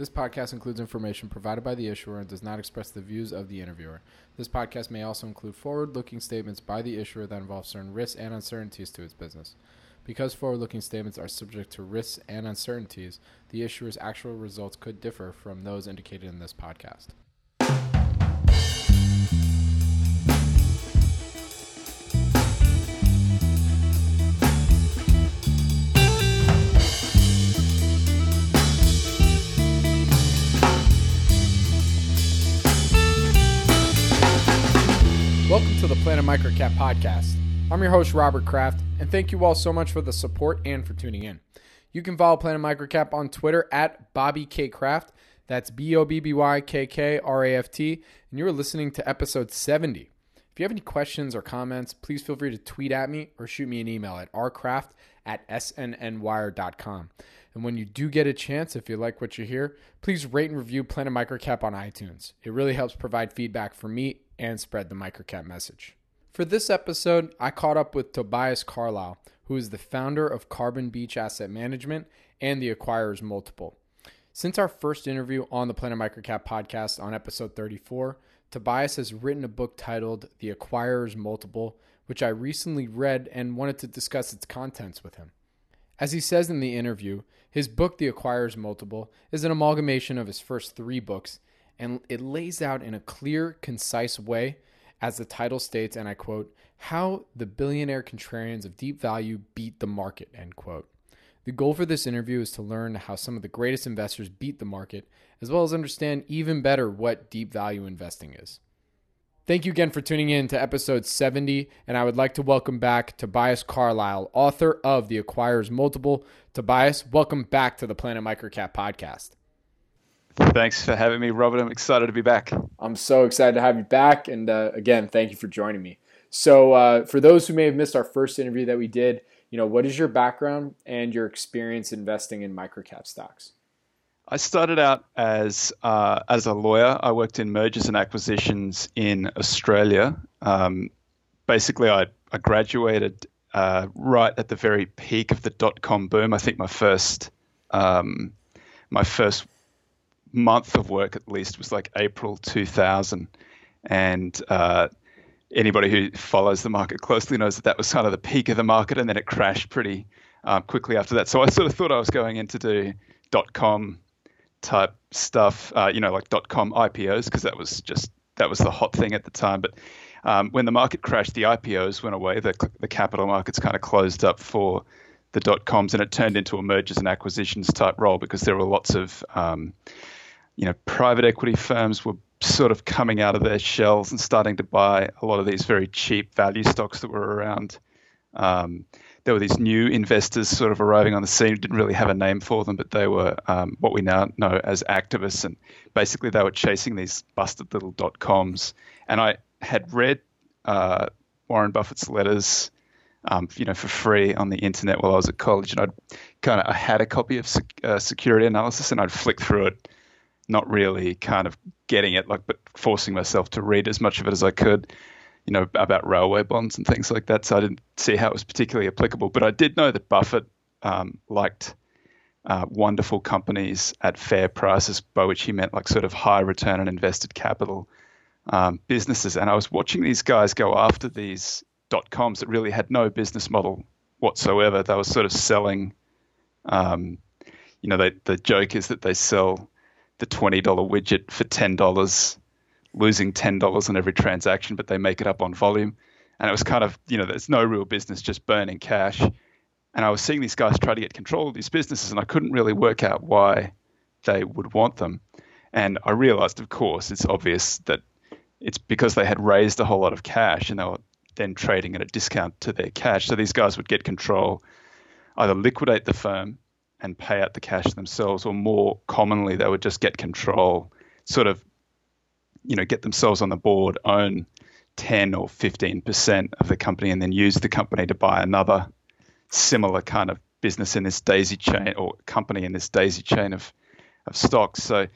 This podcast includes information provided by the issuer and does not express the views of the interviewer. This podcast may also include forward-looking statements by the issuer that involve certain risks and uncertainties to its business. Because forward-looking statements are subject to risks and uncertainties, the issuer's actual results could differ from those indicated in this podcast. Welcome to the Planet Microcap podcast. I'm your host, Robert Kraft, and thank you all so much for the support and for tuning in. You can follow Planet Microcap on Twitter at BobbyKKraft. That's BobbyKKraft. And you're listening to episode 70. If you have any questions or comments, please feel free to tweet at me or shoot me an email at rkraft@snnwire.com. And when you do get a chance, if you like what you hear, please rate and review Planet Microcap on iTunes. It really helps provide feedback for me and spread the microcap message. For this episode, I caught up with Tobias Carlisle, who is the founder of Carbon Beach Asset Management and The Acquirer's Multiple. Since our first interview on the Planet Microcap podcast on episode 34, Tobias has written a book titled The Acquirer's Multiple, which I recently read and wanted to discuss its contents with him. As he says in the interview, his book, The Acquirer's Multiple, is an amalgamation of his first three books, and it lays out in a clear, concise way, as the title states, and I quote, "How the billionaire contrarians of deep value beat the market," end quote. The goal for this interview is to learn how some of the greatest investors beat the market, as well as understand even better what deep value investing is. Thank you again for tuning in to episode 70, and I would like to welcome back Tobias Carlisle, author of The Acquirer's Multiple. Tobias, welcome back to the Planet Microcap podcast. Thanks for having me, Robert. I'm excited to be back. I'm so excited to have you back. And again, thank you for joining me. So for those who may have missed our first interview that we did, what is your background and your experience investing in microcap stocks? I started out as a lawyer. I worked in mergers and acquisitions in Australia. Basically, I graduated right at the very peak of the dot-com boom. I think my first month of work, at least, was like April 2000, and anybody who follows the market closely knows that was kind of the peak of the market, and then it crashed pretty quickly after that. So I sort of thought I was going in to do .com type stuff, like .com IPOs, because that was the hot thing at the time. But when the market crashed, the IPOs went away. The capital markets kind of closed up for the .coms, and it turned into a mergers and acquisitions type role, because there were lots of private equity firms were sort of coming out of their shells and starting to buy a lot of these very cheap value stocks that were around. There were these new investors sort of arriving on the scene who didn't really have a name for them, but they were what we now know as activists. And basically they were chasing these busted little .coms. And I had read Warren Buffett's letters for free on the internet while I was at college. And I had a copy of Security Analysis, and I'd flick through it, not really kind of getting it, but forcing myself to read as much of it as I could, about railway bonds and things like that. So I didn't see how it was particularly applicable, but I did know that Buffett liked wonderful companies at fair prices, by which he meant sort of high return on invested capital businesses. And I was watching these guys go after these .coms that really had no business model whatsoever. They were sort of selling, the joke is that they sell the $20 widget for $10, losing $10 on every transaction, but they make it up on volume. And it was kind of, there's no real business, just burning cash. And I was seeing these guys try to get control of these businesses, and I couldn't really work out why they would want them. And I realized, of course, it's obvious that it's because they had raised a whole lot of cash and they were then trading at a discount to their cash. So these guys would get control, either liquidate the firm and pay out the cash themselves, or more commonly, they would just get control, sort of, get themselves on the board, own 10 or 15% of the company, and then use the company to buy another similar kind of business in this daisy chain, or company in this daisy chain of stocks. So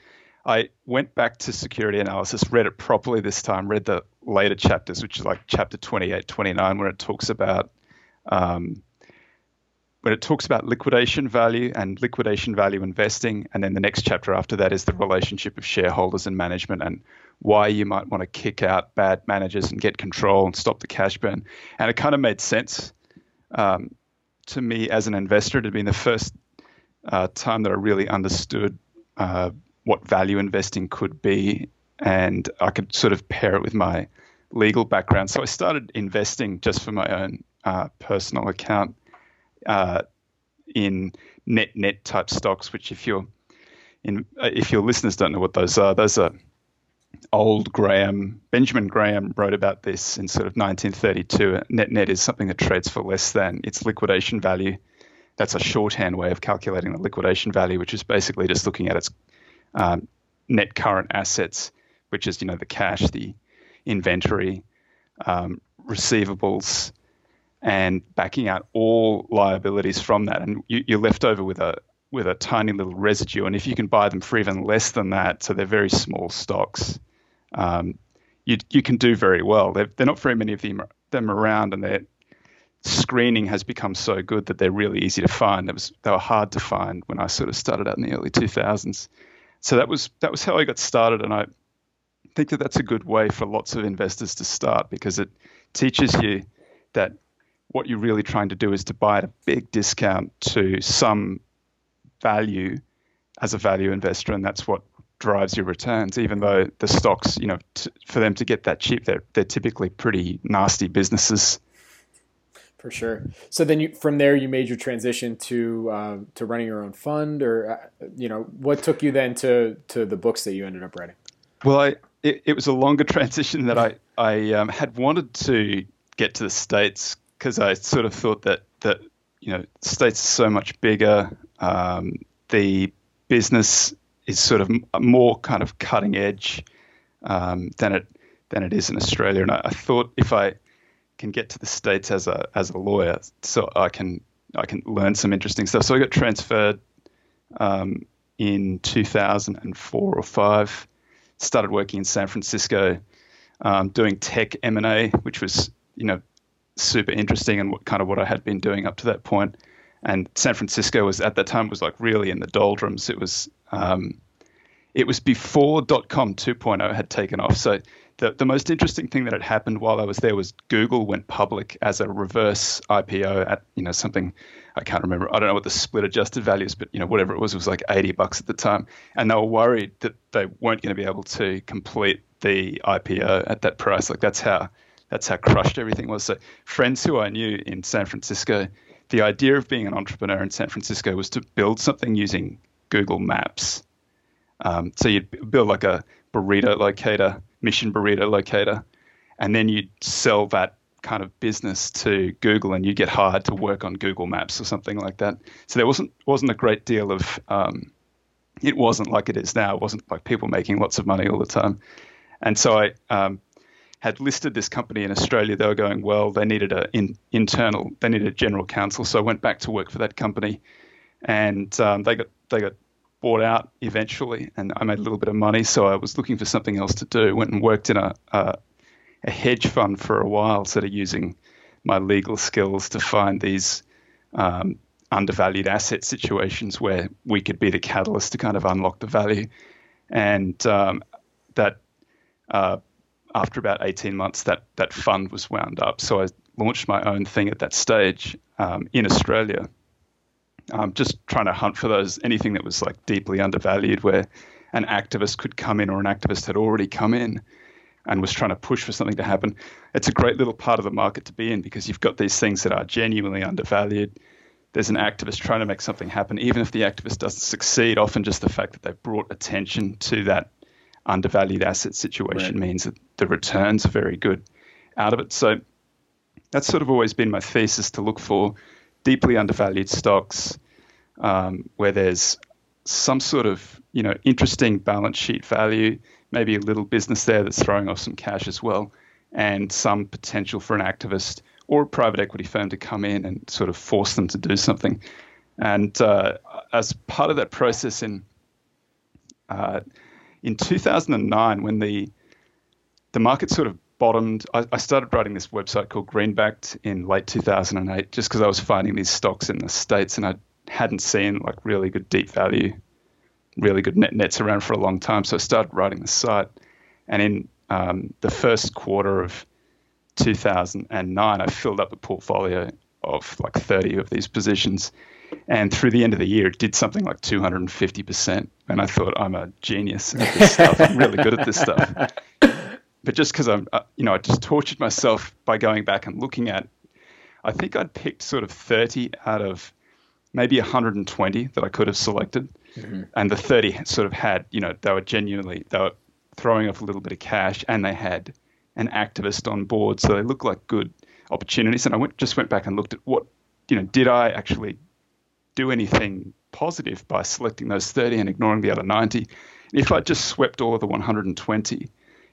I went back to Security Analysis, read it properly this time, read the later chapters, which is like chapter 28, 29, where it talks about where it talks about liquidation value and liquidation value investing. And then the next chapter after that is the relationship of shareholders and management and why you might want to kick out bad managers and get control and stop the cash burn. And it kind of made sense to me as an investor. It had been the first time that I really understood what value investing could be, and I could sort of pair it with my legal background. So I started investing just for my own personal account in net type stocks, which if your listeners don't know what those are old Graham, Benjamin Graham wrote about this in sort of 1932. Net is something that trades for less than its liquidation value. That's a shorthand way of calculating the liquidation value, which is basically just looking at its net current assets, which is, the cash, the inventory, receivables, and backing out all liabilities from that. And you're left over with a tiny little residue. And if you can buy them for even less than that, so they're very small stocks, you can do very well. They're not very many of them around, and their screening has become so good that they're really easy to find. They were hard to find when I sort of started out in the early 2000s. So that was how I got started, and I think that's a good way for lots of investors to start, because it teaches you that what you're really trying to do is to buy at a big discount to some value as a value investor, and that's what drives your returns. Even though the stocks, for them to get that cheap, they're typically pretty nasty businesses. For sure. So then from there, you made your transition to running your own fund, or what took you then to the books that you ended up writing? Well, it was a longer transition that I had wanted to get to the States, because I sort of thought that the States is so much bigger. The business is sort of more kind of cutting edge than it is in Australia. And I thought if I can get to the States as a lawyer, so I can learn some interesting stuff. So I got transferred in 2004 or 5. Started working in San Francisco, doing tech M&A, which was super interesting and what I had been doing up to that point. And San Francisco was at that time like really in the doldrums. It was before .com 2.0 had taken off. So the most interesting thing that had happened while I was there was Google went public as a reverse IPO at something I can't remember. I don't know what the split adjusted value is, but whatever it was like $80 at the time, and they were worried that they weren't going to be able to complete the IPO at that price. Like that's how crushed everything was. So friends who I knew in San Francisco, the idea of being an entrepreneur in San Francisco was to build something using Google Maps. So you'd build like a burrito locator, mission burrito locator, and then you'd sell that kind of business to Google, and you'd get hired to work on Google Maps or something like that. So there wasn't a great deal of it wasn't like it is now. It wasn't like people making lots of money all the time. And so I had listed this company in Australia. They were going well. They needed a general counsel. So I went back to work for that company, and they got bought out eventually, and I made a little bit of money. So I was looking for something else to do. Went and worked in a hedge fund for a while, sort of using my legal skills to find these undervalued asset situations where we could be the catalyst to kind of unlock the value. And after about 18 months, that fund was wound up. So I launched my own thing at that stage in Australia. Just trying to hunt for anything that was like deeply undervalued, where an activist could come in, or an activist had already come in and was trying to push for something to happen. It's a great little part of the market to be in, because you've got these things that are genuinely undervalued. There's an activist trying to make something happen. Even if the activist doesn't succeed, often just the fact that they've brought attention to that undervalued asset situation means that the returns are very good out of it. So that's sort of always been my thesis, to look for deeply undervalued stocks where there's some sort of interesting balance sheet value, maybe a little business there that's throwing off some cash as well, and some potential for an activist or a private equity firm to come in and sort of force them to do something. And as part of that process in 2009, when the market sort of bottomed. I started writing this website called Greenbackd in late 2008 just because I was finding these stocks in the States and I hadn't seen like really good deep value, really good nets around for a long time. So I started writing the site. And in the first quarter of 2009, I filled up a portfolio of like 30 of these positions. And through the end of the year, it did something like 250%. And I thought, I'm a genius at this stuff. I'm really good at this stuff. But just because I'm, you know, I just tortured myself by going back and looking at, I think I'd picked sort of 30 out of maybe 120 that I could have selected. Mm-hmm. And the 30 sort of had, you know, they were throwing off a little bit of cash and they had an activist on board. So they looked like good opportunities. And I just went back and looked at what, you know, did I actually do anything positive by selecting those 30 and ignoring the other 90. And if I just swept all of the 120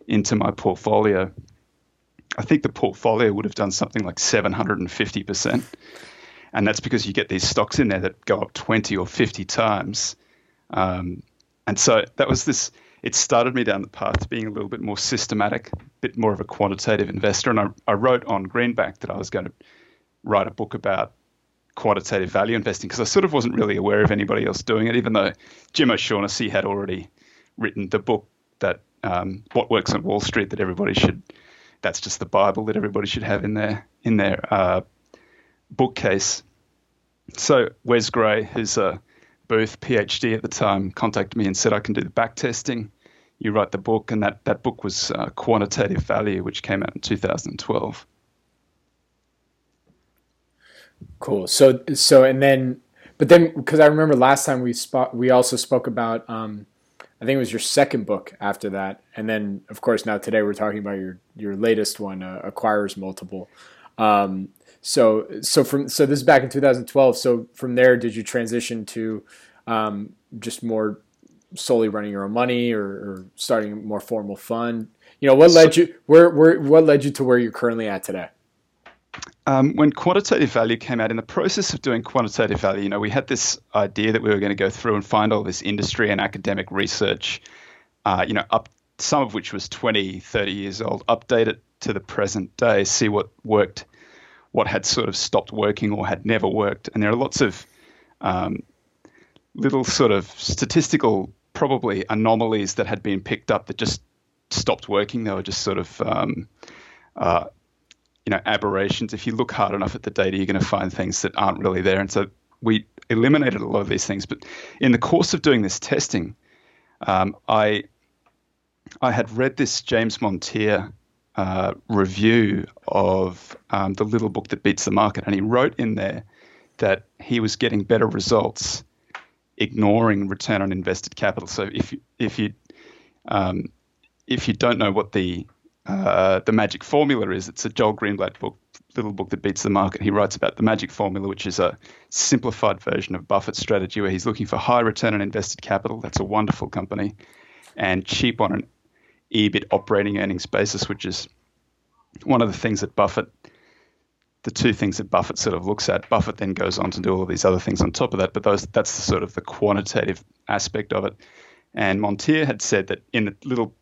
into my portfolio, I think the portfolio would have done something like 750%. And that's because you get these stocks in there that go up 20 or 50 times. And so that was this, it started me down the path to being a little bit more systematic, a bit more of a quantitative investor. And I wrote on Greenbackd that I was going to write a book about quantitative value investing because I sort of wasn't really aware of anybody else doing it, even though Jim O'Shaughnessy had already written the book that What Works on Wall Street that everybody should, that's just the Bible that everybody should have in their bookcase. So Wes Gray, who's a Booth PhD at the time, contacted me and said, I can do the back testing, you write the book. And that book was Quantitative Value, which came out in 2012. Cool. So, and then, but then, because I remember last time we also spoke about, I think it was your second book after that. And then of course, now today we're talking about your latest one, Acquirer's Multiple. So this is back in 2012. So from there, did you transition to, just more solely running your own money or starting a more formal fund? You know, what led you to where you're currently at today? When Quantitative Value came out, in the process of doing Quantitative Value, you know, we had this idea that we were going to go through and find all this industry and academic research, you know, up, some of which was 20, 30 years old, update it to the present day, see what worked, what had sort of stopped working or had never worked. And there are lots of little sort of statistical, probably anomalies that had been picked up that just stopped working. They were just sort of you know, aberrations. If you look hard enough at the data, you're going to find things that aren't really there. And so we eliminated a lot of these things. But in the course of doing this testing, I had read this James Montier review of The Little Book That Beats the Market. And he wrote in there that he was getting better results ignoring return on invested capital. So if you don't know what the magic formula is, it's a Joel Greenblatt book, Little Book That Beats the Market. He writes about the magic formula, which is a simplified version of Buffett's strategy where he's looking for high return on invested capital. That's a wonderful company, and cheap on an EBIT operating earnings basis, which is one of the things that Buffett sort of looks at. Buffett then goes on to do all of these other things on top of that, but that's the sort of the quantitative aspect of it. And Montier had said that in the little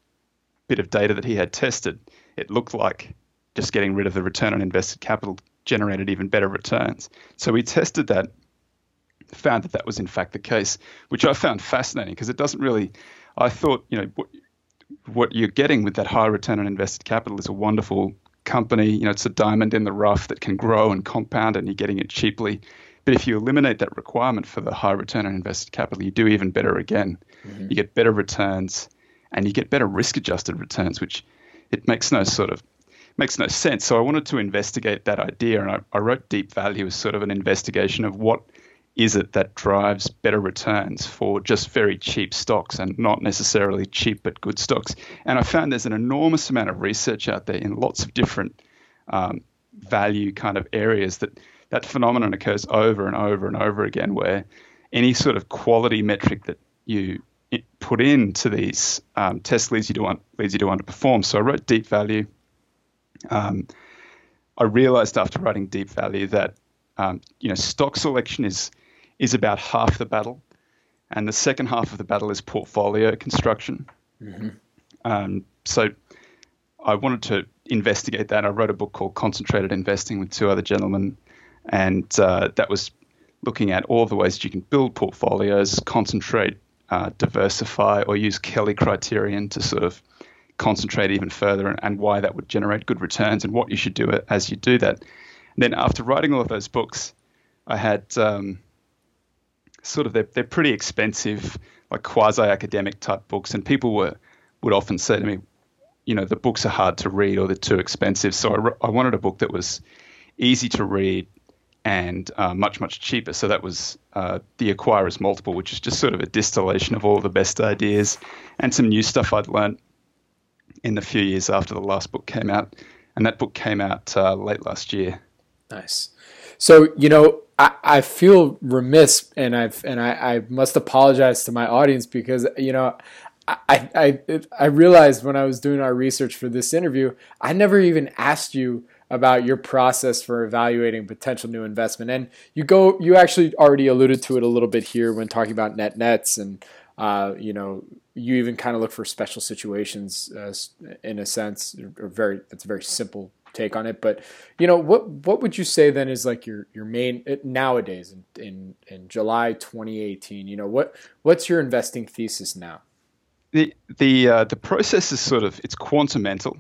bit of data that he had tested, it looked like just getting rid of the return on invested capital generated even better returns. So we tested that, found that was in fact the case, which I found fascinating because it doesn't really, I thought, you know, what you're getting with that high return on invested capital is a wonderful company. You know, it's a diamond in the rough that can grow and compound and you're getting it cheaply. But if you eliminate that requirement for the high return on invested capital, you do even better again. Mm-hmm. You get better returns. And you get better risk-adjusted returns, which it makes no sense. So I wanted to investigate that idea, and I wrote Deep Value as sort of an investigation of what is it that drives better returns for just very cheap stocks, and not necessarily cheap but good stocks. And I found there's an enormous amount of research out there in lots of different value kind of areas that phenomenon occurs over and over and over again, where any sort of quality metric that you put into these tests leads you to underperform. So I wrote Deep Value. I realized after writing Deep Value that you know, stock selection is about half the battle, and the second half of the battle is portfolio construction. Mm-hmm. So I wanted to investigate that. I wrote a book called Concentrated Investing with two other gentlemen, and that was looking at all the ways that you can build portfolios, concentrate, diversify, or use Kelly criterion to sort of concentrate even further, and why that would generate good returns and what you should do as you do that. And then after writing all of those books, I had sort of they're pretty expensive, like quasi-academic type books, and people would often say to me, you know, the books are hard to read or they're too expensive. So I wanted a book that was easy to read and much, much cheaper. So that was The Acquirer's Multiple, which is just sort of a distillation of all the best ideas and some new stuff I'd learned in the few years after the last book came out. And that book came out late last year. Nice. So, you know, I feel remiss, and I must apologize to my audience because, you know, I realized when I was doing our research for this interview, I never even asked you about your process for evaluating potential new investment. And you actually already alluded to it a little bit here when talking about nets, and you know, you even kind of look for special situations in a sense. That's a very simple take on it. But, you know, what would you say then is like your main nowadays in July 2018? You know, what's your investing thesis now? The process is sort of, it's quantimental,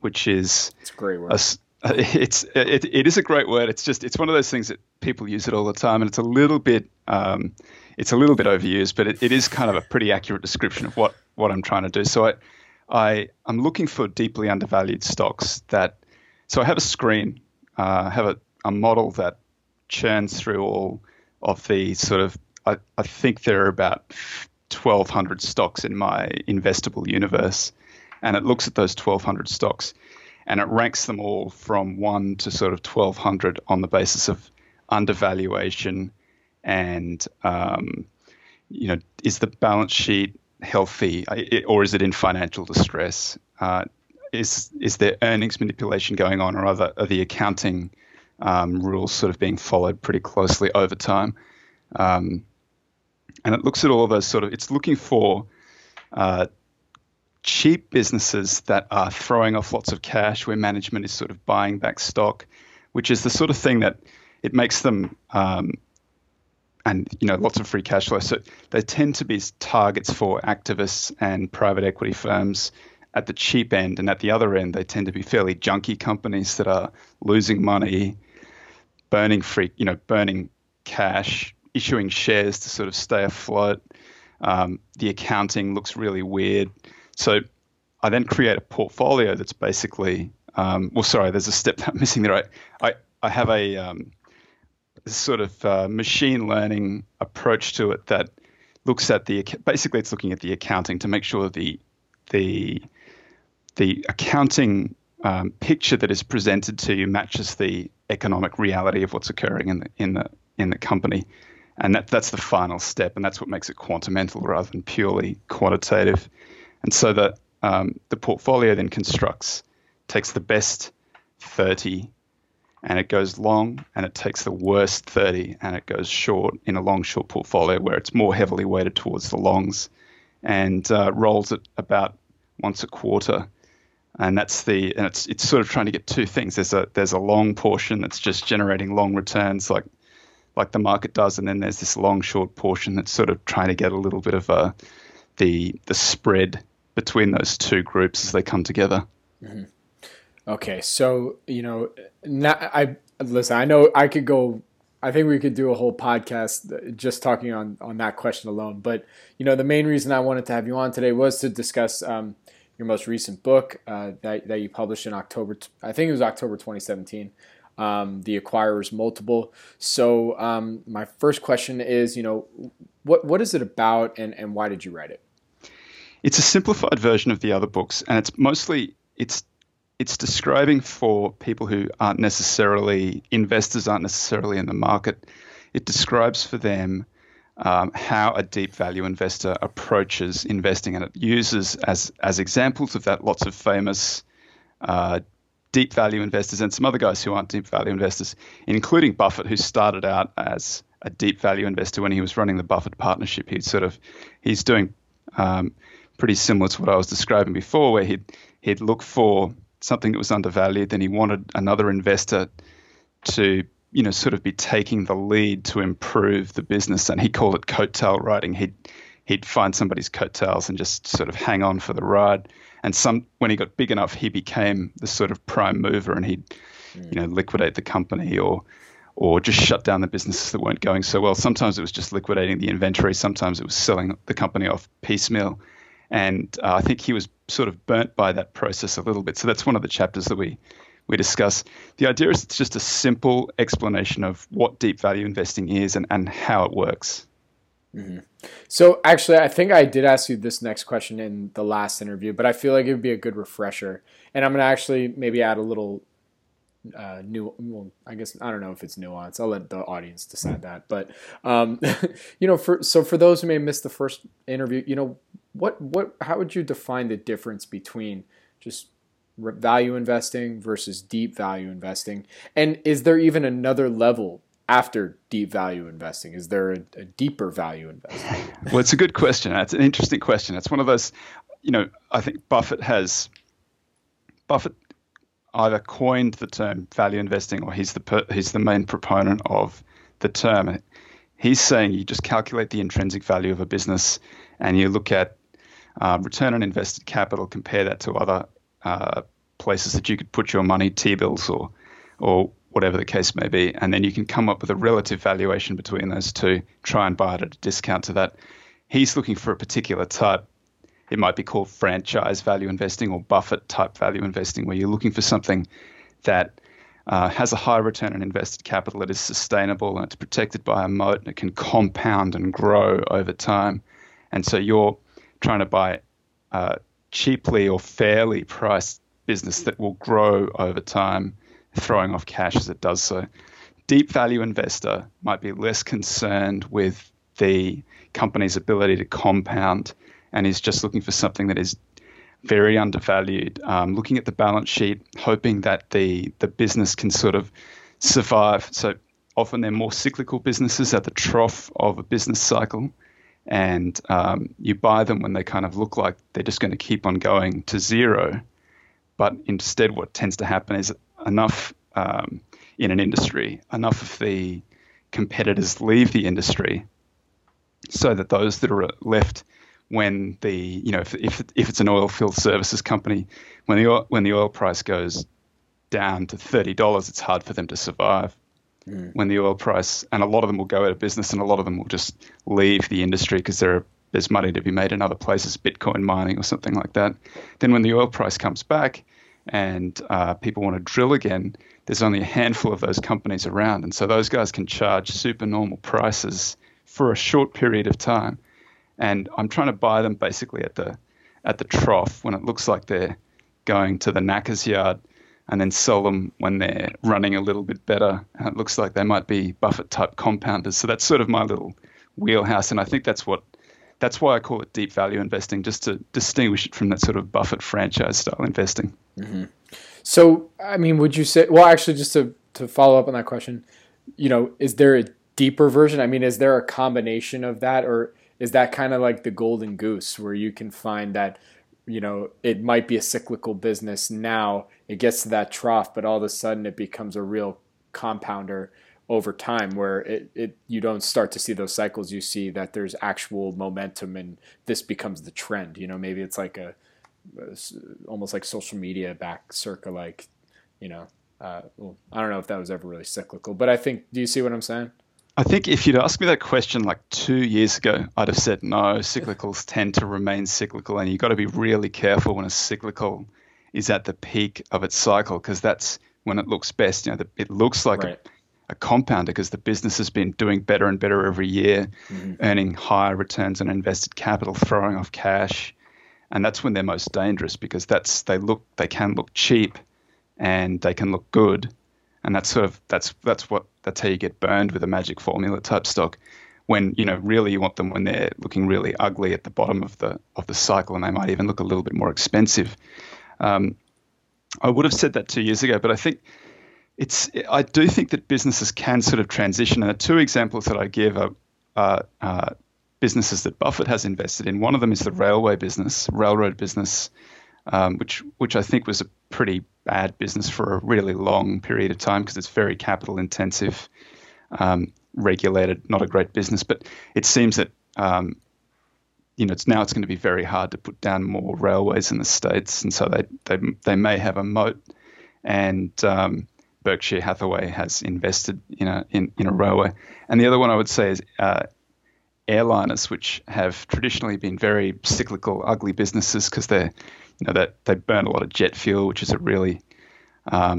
which is, it's a great word. It is a great word. It's just, it's one of those things that people use it all the time, and it's a little bit overused, but it is kind of a pretty accurate description of what I'm trying to do. So I'm looking for deeply undervalued stocks that, so I have a screen, have a model that churns through all of the sort of, I think there are about 1,200 stocks in my investable universe, and it looks at those 1,200 stocks and it ranks them all from 1 to sort of 1,200 on the basis of undervaluation and, you know, is the balance sheet healthy or is it in financial distress? Is there earnings manipulation going on, or are the accounting rules sort of being followed pretty closely over time? And it looks at all of those sort of, it's looking for cheap businesses that are throwing off lots of cash, where management is sort of buying back stock, which is the sort of thing that it makes them, and, you know, lots of free cash flow. So they tend to be targets for activists and private equity firms at the cheap end. And at the other end, they tend to be fairly junky companies that are losing money, burning cash, issuing shares to sort of stay afloat. The accounting looks really weird. So I then create a portfolio that's basically, there's a step that I'm missing there. I have a sort of machine learning approach to it that looks at basically it's looking at the accounting to make sure the accounting picture that is presented to you matches the economic reality of what's occurring in the company. And that's the final step, and that's what makes it quantimental rather than purely quantitative. And so the portfolio then takes the best 30 and it goes long, and it takes the worst 30 and it goes short in a long-short portfolio where it's more heavily weighted towards the longs, and rolls it about once a quarter. And it's sort of trying to get two things. There's a long portion that's just generating long returns like the market does, and then there's this long-short portion that's sort of trying to get a little bit of the spread between those two groups as they come together. Mm-hmm. Okay, so, you know, I know I could go. I think we could do a whole podcast just talking on that question alone. But, you know, the main reason I wanted to have you on today was to discuss your most recent book that you published in October 2017. The Acquirer's Multiple. So my first question is, you know, what is it about, and why did you write it? It's a simplified version of the other books, and it's mostly it's describing for people who aren't necessarily in the market. It describes for them how a deep value investor approaches investing, and it uses as examples of that lots of famous deep value investors and some other guys who aren't deep value investors, including Buffett, who started out as a deep value investor when he was running the Buffett Partnership. He's doing pretty similar to what I was describing before, where he'd look for something that was undervalued, then he wanted another investor to, you know, sort of be taking the lead to improve the business. And he called it coattail riding. He'd find somebody's coattails and just sort of hang on for the ride. And when he got big enough, he became the sort of prime mover, and he'd, you know, liquidate the company or just shut down the businesses that weren't going so well. Sometimes it was just liquidating the inventory. Sometimes it was selling the company off piecemeal. And I think he was sort of burnt by that process a little bit. So that's one of the chapters that we discuss. The idea is it's just a simple explanation of what deep value investing is and how it works. Mm-hmm. So actually, I think I did ask you this next question in the last interview, but I feel like it would be a good refresher. And I'm going to actually maybe add a little I guess, I don't know if it's nuance. I'll let the audience decide that. But, you know, for those who may miss the first interview, you know, how would you define the difference between just value investing versus deep value investing? And is there even another level after deep value investing? Is there a deeper value investing? Well, it's a good question. It's an interesting question. It's one of those, you know, I think Buffett either coined the term value investing, or he's the main proponent of the term. He's saying you just calculate the intrinsic value of a business and you look at return on invested capital, compare that to other places that you could put your money, T-bills or whatever the case may be, and then you can come up with a relative valuation between those two, try and buy it at a discount to that. He's looking for a particular type. It might be called franchise value investing or Buffett type value investing, where you're looking for something that has a high return on invested capital, that is sustainable and it's protected by a moat and it can compound and grow over time. And so you're trying to buy cheaply or fairly priced business that will grow over time, throwing off cash as it does so. Deep value investor might be less concerned with the company's ability to compound and is just looking for something that is very undervalued, looking at the balance sheet, hoping that the business can sort of survive. So often they're more cyclical businesses at the trough of a business cycle, and you buy them when they kind of look like they're just going to keep on going to zero. But instead what tends to happen is enough in an industry, enough of the competitors leave the industry so that those that are left when the, you know, if it's an oil field services company, when the oil price goes down to $30, it's hard for them to survive. When the oil price, and a lot of them will go out of business and a lot of them will just leave the industry because there's money to be made in other places, Bitcoin mining or something like that. Then when the oil price comes back and people want to drill again, there's only a handful of those companies around. And so those guys can charge supernormal prices for a short period of time. And I'm trying to buy them basically at the trough when it looks like they're going to the knacker's yard, and then sell them when they're running a little bit better. And it looks like they might be Buffett-type compounders. So that's sort of my little wheelhouse. And I think that's why I call it deep value investing, just to distinguish it from that sort of Buffett franchise-style investing. Mm-hmm. So, I mean, would you say – well, actually, just to follow up on that question, you know, is there a deeper version? I mean, is there a combination of that, or is that kind of like the golden goose where you can find that, you know, it might be a cyclical business now, it gets to that trough, but all of a sudden it becomes a real compounder over time where you don't start to see those cycles. You see that there's actual momentum and this becomes the trend. You know, maybe it's like almost like social media back circa, like, you know, well, I don't know if that was ever really cyclical, but I think, do you see what I'm saying? I think if you'd asked me that question like 2 years ago, I'd have said, no, cyclicals tend to remain cyclical. And you've got to be really careful when a cyclical is at the peak of its cycle, because that's when it looks best. You know, it looks like a compounder because the business has been doing better and better every year, earning higher returns on invested capital, throwing off cash. And that's when they're most dangerous, because they can look cheap and they can look good. And that's how you get burned with a magic formula type stock, when, you know, really you want them when they're looking really ugly at the bottom of the cycle, and they might even look a little bit more expensive. I would have said that 2 years ago, but I think I do think that businesses can sort of transition. And the two examples that I give are businesses that Buffett has invested in. One of them is the railroad business, which I think was pretty bad business for a really long period of time because it's very capital intensive, regulated, not a great business. But it seems that it's going to be very hard to put down more railways in the States, and so they may have a moat. And Berkshire Hathaway has invested in a railway. And the other one I would say is airliners, which have traditionally been very cyclical, ugly businesses because they burn a lot of jet fuel, which is a really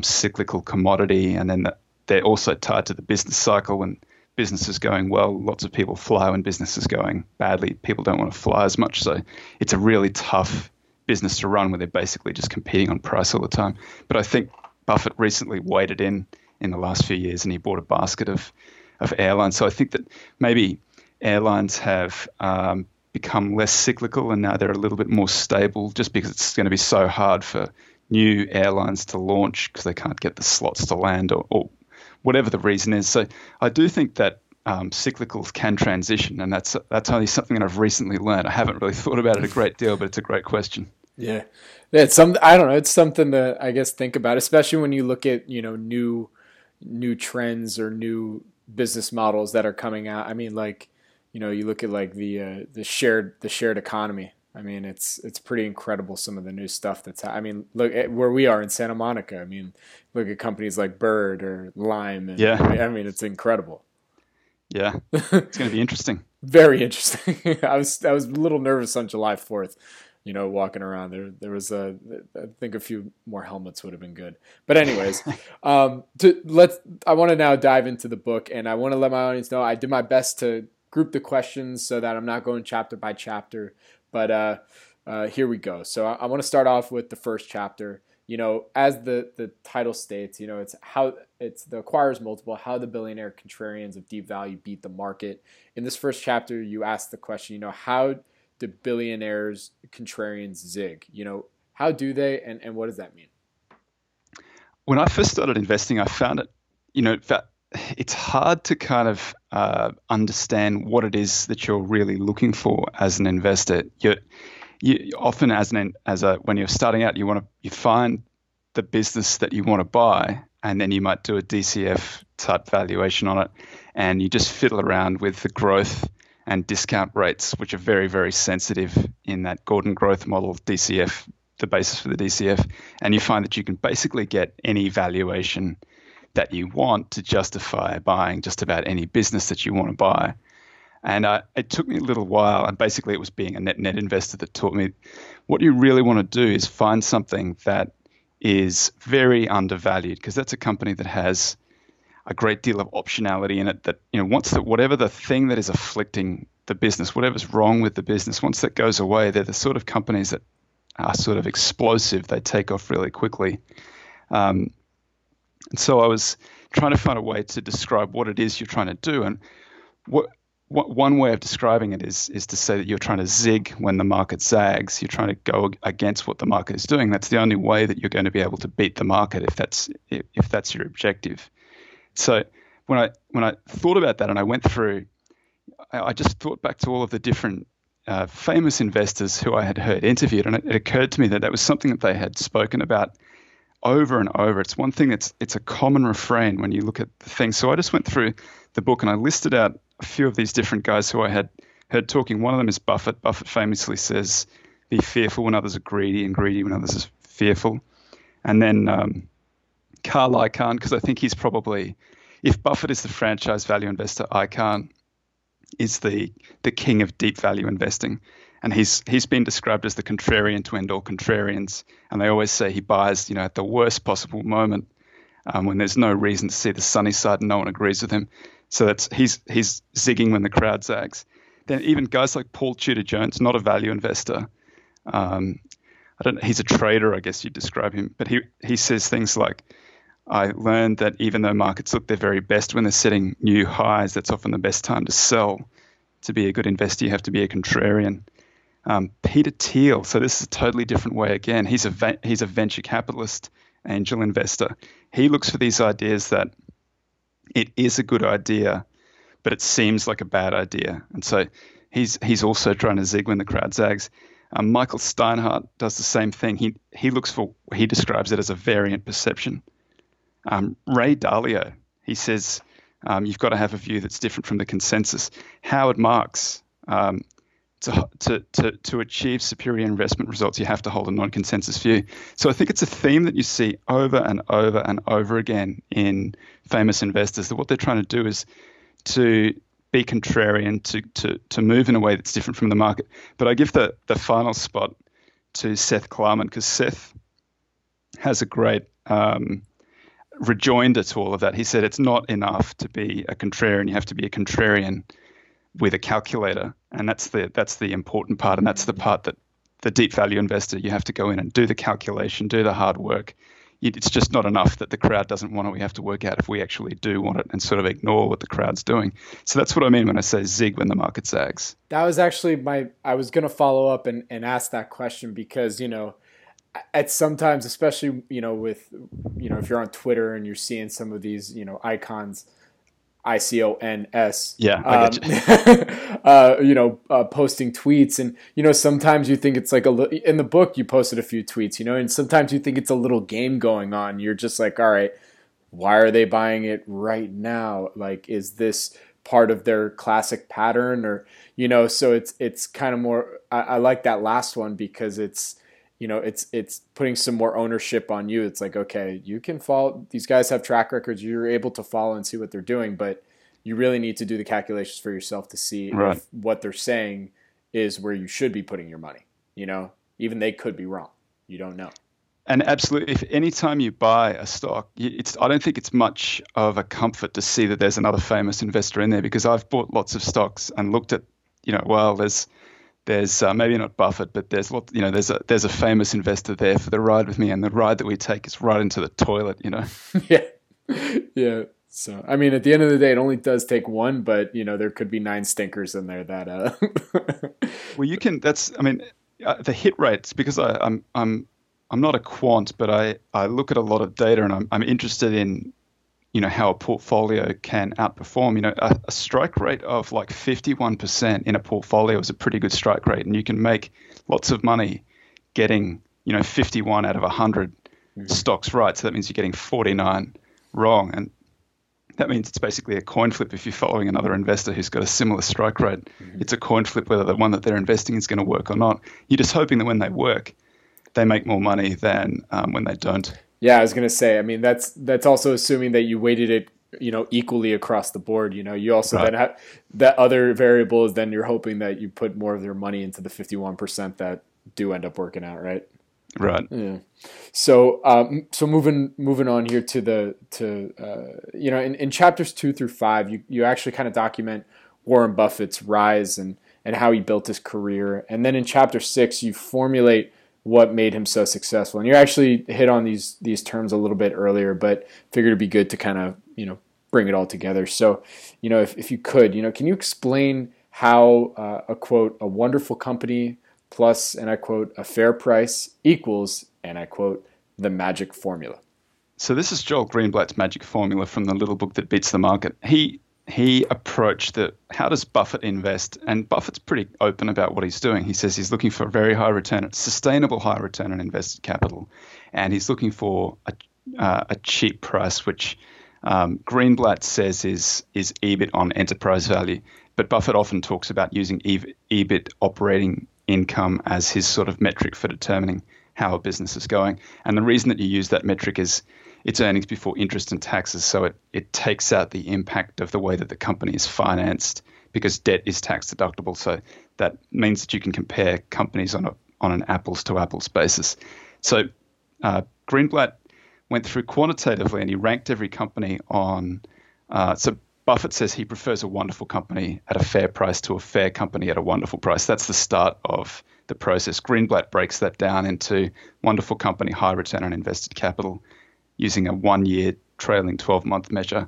cyclical commodity. And then they're also tied to the business cycle. When business is going well, lots of people fly. When business is going badly, people don't want to fly as much. So it's a really tough business to run where they're basically just competing on price all the time. But I think Buffett recently waded in the last few years and he bought a basket of airlines. So I think that maybe airlines have become less cyclical and now they're a little bit more stable just because it's going to be so hard for new airlines to launch because they can't get the slots to land or whatever the reason is. So I do think that cyclicals can transition, and that's only something that I've recently learned. I haven't really thought about it a great deal, but it's a great question. Yeah. It's something to, I guess, think about, especially when you look at, new trends or new business models that are coming out. I mean, you look at the shared economy. I mean, it's pretty incredible some of the new stuff that's. I mean, look at where we are in Santa Monica. I mean, look at companies like Bird or Lime. And, yeah. I mean, it's incredible. Yeah, it's going to be interesting. Very interesting. I was a little nervous on July 4th. Walking around there was I think a few more helmets would have been good. But anyways, I want to now dive into the book, and I want to let my audience know I did my best to group the questions so that I'm not going chapter by chapter, but here we go. So I want to start off with the first chapter. As the title states, it's The Acquirer's Multiple, How the Billionaire Contrarians of Deep Value Beat the Market. In this first chapter, you ask the question, how do billionaires contrarians zig? How do they, and what does that mean? When I first started investing, I found it, that it's hard to kind of understand what it is that you're really looking for as an investor. You often, when you're starting out, you find the business that you want to buy, and then you might do a DCF type valuation on it, and you just fiddle around with the growth and discount rates, which are very, very sensitive in that Gordon growth model, DCF, the basis for the DCF, and you find that you can basically get any valuation that you want to justify buying just about any business that you want to buy. And it took me a little while, and basically it was being a net investor that taught me what you really want to do is find something that is very undervalued, because that's a company that has a great deal of optionality in it that, whatever the thing that is afflicting the business, whatever's wrong with the business, once that goes away, they're the sort of companies that are sort of explosive. They take off really quickly. And so I was trying to find a way to describe what it is you're trying to do. And what one way of describing it is to say that you're trying to zig when the market zags. You're trying to go against what the market is doing. That's the only way that you're going to be able to beat the market if that's your objective. So when I thought about that and I went through, I just thought back to all of the different famous investors who I had heard interviewed, and it occurred to me that was something that they had spoken about over and over. It's one thing it's a common refrain when you look at the thing. So I just went through the book and I listed out a few of these different guys who I had heard talking. One of them is Buffett. Buffett famously says, be fearful when others are greedy and greedy when others are fearful. And then Carl Icahn, because I think he's probably, if Buffett is the franchise value investor, Icahn is the king of deep value investing. And he's been described as the contrarian to end all contrarians. And they always say he buys, at the worst possible moment when there's no reason to see the sunny side and no one agrees with him. So he's zigging when the crowd zags. Then even guys like Paul Tudor Jones, not a value investor. He's a trader, I guess you'd describe him. But he says things like, I learned that even though markets look their very best when they're setting new highs, that's often the best time to sell. To be a good investor, you have to be a contrarian. Peter Thiel. So this is a totally different way. Again, he's a venture capitalist, angel investor. He looks for these ideas that it is a good idea, but it seems like a bad idea. And so he's also trying to zig when the crowd zags. Michael Steinhardt does the same thing. He looks for, he describes it as a variant perception. Ray Dalio, he says, you've got to have a view that's different from the consensus. Howard Marks, to achieve superior investment results, you have to hold a non-consensus view. So I think it's a theme that you see over and over and over again in famous investors, that what they're trying to do is to be contrarian, to move in a way that's different from the market. But I give the final spot to Seth Klarman, because Seth has a great rejoinder to all of that. He said, it's not enough to be a contrarian. You have to be a contrarian with a calculator, and that's the important part, and that's the part that the deep value investor, you have to go in and do the calculation, do the hard work. It's just not enough that the crowd doesn't want it. We have to work out if we actually do want it and sort of ignore what the crowd's doing. So that's what I mean when I say zig when the market zags. That was actually I was going to follow up and ask that question, because, you know, at sometimes, especially, you know, with, you know, if you're on Twitter and you're seeing some of these, you know, icons, ICONS. Yeah, I get you. Posting tweets, and, you know, sometimes you think it's like in the book you posted a few tweets, you know, and sometimes you think it's a little game going on. You're just like, all right, why are they buying it right now? Like, is this part of their classic pattern? Or, you know, so it's kind of more. I like that last one, because it's, you know, it's putting some more ownership on you. It's like, okay, you can follow, these guys have track records, you're able to follow and see what they're doing, but you really need to do the calculations for yourself to see if what they're saying is where you should be putting your money. You know, even they could be wrong. You don't know. And absolutely, if any time you buy a stock, I don't think it's much of a comfort to see that there's another famous investor in there, because I've bought lots of stocks and looked at, you know, well, there's maybe not Buffett, but there's a famous investor there for the ride with me, and the ride that we take is right into the toilet, you know. Yeah. So I mean, at the end of the day, it only does take one, but you know, there could be 9 stinkers in there that. Well, you can. The hit rates, because I'm not a quant, but I look at a lot of data, and I'm interested in, you know, how a portfolio can outperform. You know, a strike rate of like 51% in a portfolio is a pretty good strike rate, and you can make lots of money getting, you know, 51 out of 100 stocks right. So that means you're getting 49 wrong, and that means it's basically a coin flip. If you're following another investor who's got a similar strike rate, it's a coin flip whether the one that they're investing is going to work or not. You're just hoping that when they work, they make more money than when they don't. Yeah, I was going to say, I mean, that's also assuming that you weighted it, you know, equally across the board. You know, you also then have that other variable is then you're hoping that you put more of your money into the 51% that do end up working out, right? Right. Yeah. So, so moving on here to in chapters 2 through 5, you actually kind of document Warren Buffett's rise and how he built his career. And then in chapter 6, you formulate what made him so successful. And you actually hit on these terms a little bit earlier, but figured it'd be good to kind of, you know, bring it all together. So, you know, if you could, you know, can you explain how a quote, a wonderful company plus, and I quote, a fair price equals, and I quote, the magic formula? So this is Joel Greenblatt's magic formula from the little book that beats the market. He approached how does Buffett invest? And Buffett's pretty open about what he's doing. He says he's looking for a very high return, sustainable high return on invested capital. And he's looking for a cheap price, which Greenblatt says is EBIT on enterprise value. But Buffett often talks about using EBIT operating income as his sort of metric for determining how a business is going. And the reason that you use that metric is it's earnings before interest and taxes, so it takes out the impact of the way that the company is financed, because debt is tax deductible. So that means that you can compare companies on an apples to apples basis. So Greenblatt went through quantitatively, and he ranked every company on. So Buffett says he prefers a wonderful company at a fair price to a fair company at a wonderful price. That's the start of the process. Greenblatt breaks that down into wonderful company, high return on invested capital, using a 1-year trailing 12-month measure.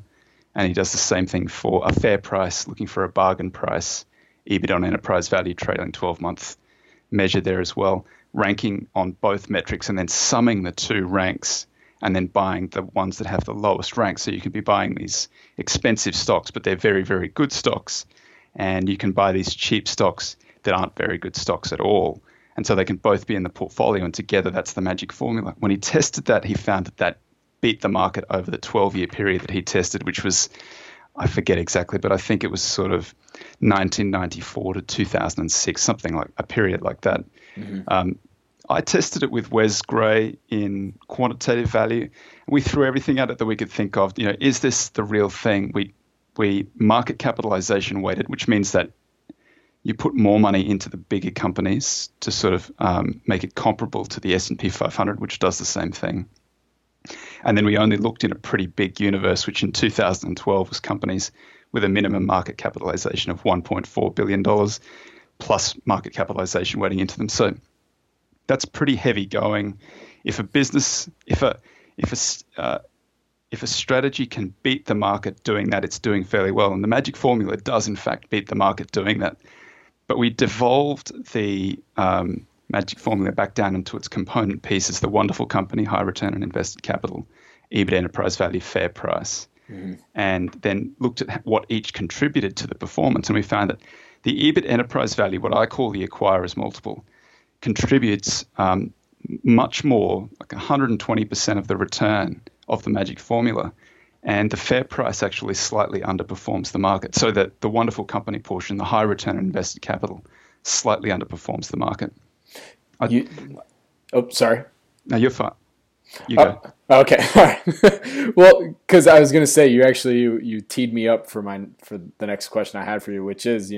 And he does the same thing for a fair price, looking for a bargain price, EBIT on enterprise value, trailing 12-month measure there as well, ranking on both metrics and then summing the two ranks and then buying the ones that have the lowest rank. So you can be buying these expensive stocks, but they're very, very good stocks. And you can buy these cheap stocks that aren't very good stocks at all. And so they can both be in the portfolio, and together that's the magic formula. When he tested that, he found that that beat the market over the 12-year period that he tested, which was, I forget exactly, but I think it was sort of 1994 to 2006, something like a period like that. Mm-hmm. I tested it with Wes Gray in quantitative value. We threw everything at it that we could think of. You know, is this the real thing? We market capitalization weighted, which means that you put more money into the bigger companies to sort of make it comparable to the S&P 500, which does the same thing. And then we only looked in a pretty big universe, which in 2012 was companies with a minimum market capitalization of $1.4 billion plus market capitalization weighting into them. So that's pretty heavy going. If a business, if a strategy can beat the market doing that, it's doing fairly well. And the magic formula does, in fact, beat the market doing that. But we devolved the magic formula back down into its component pieces: the wonderful company, high return on invested capital, EBIT, enterprise value, fair price, and then looked at what each contributed to the performance. And we found that the EBIT enterprise value, what I call the acquirer's multiple, contributes much more, like 120% of the return of the magic formula, and the fair price actually slightly underperforms the market, so that the wonderful company portion, the high return on invested capital, slightly underperforms the market. Sorry. No, you're fine. You go. Okay. All right. Well, because I was going to say, you teed me up for the next question I had for you, which is,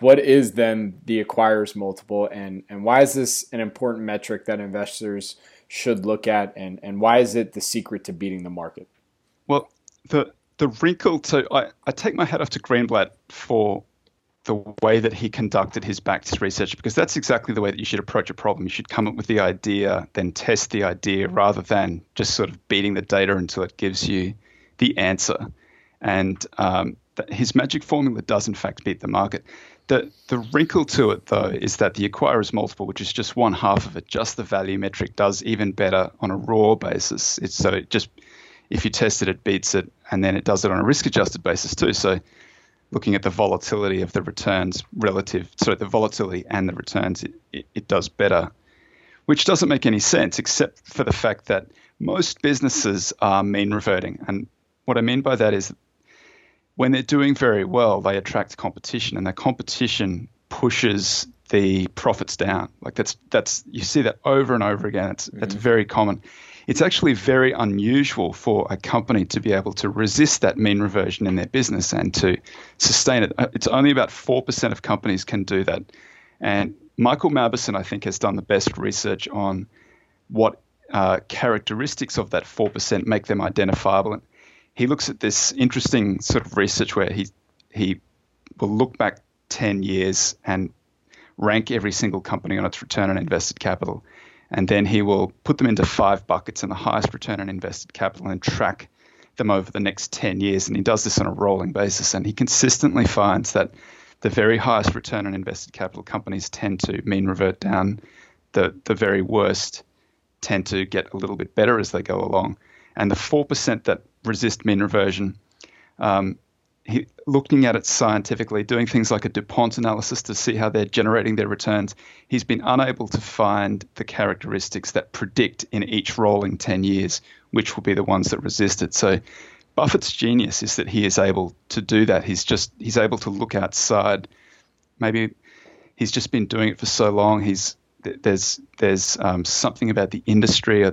what is then the acquirer's multiple, and why is this an important metric that investors should look at, and why is it the secret to beating the market? Well, the wrinkle to I take my hat off to Greenblatt for the way that he conducted his back-test research, because that's exactly the way that you should approach a problem. You should come up with the idea, then test the idea, rather than just sort of beating the data until it gives you the answer. And his magic formula does, in fact, beat the market. The wrinkle to it, though, is that the acquirer's multiple, which is just one half of it, just the value metric, does even better on a raw basis. If you test it, it beats it, and then it does it on a risk-adjusted basis too. So looking at the volatility of the returns the volatility and the returns, it does better, which doesn't make any sense, except for the fact that most businesses are mean reverting. And what I mean by that is, when they're doing very well, they attract competition, and the competition pushes the profits down. Like that's you see that over and over again. That's very common. It's actually very unusual for a company to be able to resist that mean reversion in their business and to sustain it. It's only about 4% of companies can do that. And Michael Mauboussin, I think, has done the best research on what characteristics of that 4% make them identifiable. And he looks at this interesting sort of research where he will look back 10 years and rank every single company on its return on invested capital. And then he will put them into 5 buckets, and the highest return on invested capital, and track them over the next 10 years. And he does this on a rolling basis. And he consistently finds that the very highest return on invested capital companies tend to mean revert down. The very worst tend to get a little bit better as they go along. And the 4% that resist mean reversion, looking at it scientifically, doing things like a DuPont analysis to see how they're generating their returns, he's been unable to find the characteristics that predict in each rolling 10 years which will be the ones that resist it. So Buffett's genius is that he is able to do that. He's able to look outside. Maybe he's just been doing it for so long. There's something about the industry, or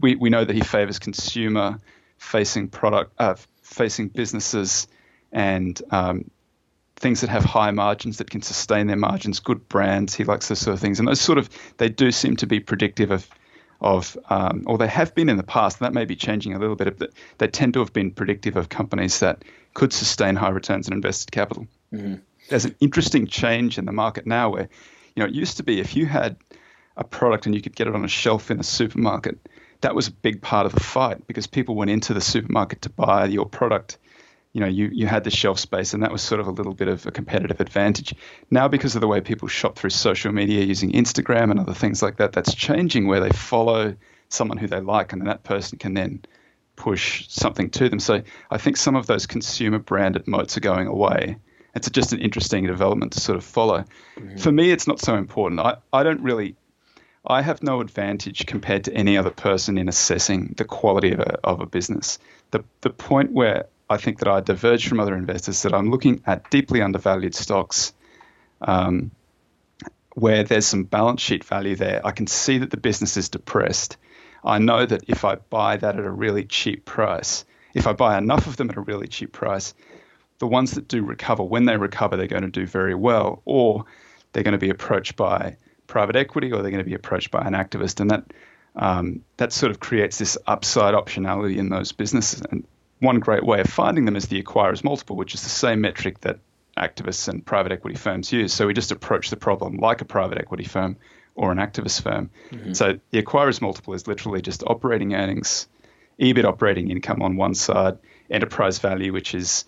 we know that he favors consumer facing product, facing businesses, and things that have high margins, that can sustain their margins, good brands. He likes those sort of things. And those sort of, they do seem to be predictive of or they have been in the past, and that may be changing a little bit, but they tend to have been predictive of companies that could sustain high returns on invested capital. Mm-hmm. There's an interesting change in the market now where, it used to be if you had a product and you could get it on a shelf in a supermarket, that was a big part of the fight, because people went into the supermarket to buy your product. You had the shelf space, and that was sort of a little bit of a competitive advantage. Now, because of the way people shop through social media using Instagram and other things like that, that's changing, where they follow someone who they like, and then that person can then push something to them. So I think some of those consumer branded moats are going away, It's just an interesting development to sort of follow. Mm-hmm. For me, it's not so important. I don't really – I have no advantage compared to any other person in assessing the quality of a business. The point where I think that I diverge from other investors, that I'm looking at deeply undervalued stocks where there's some balance sheet value there. I can see that the business is depressed. I know that if I buy that at a really cheap price, if I buy enough of them at a really cheap price, the ones that do recover, when they recover, they're going to do very well, or they're going to be approached by private equity, or they're going to be approached by an activist. And that sort of creates this upside optionality in those businesses. And one great way of finding them is the Acquirer's Multiple, which is the same metric that activists and private equity firms use. So we just approach the problem like a private equity firm or an activist firm. Mm-hmm. So the Acquirer's Multiple is literally just operating earnings, EBIT, operating income on one side, enterprise value, which is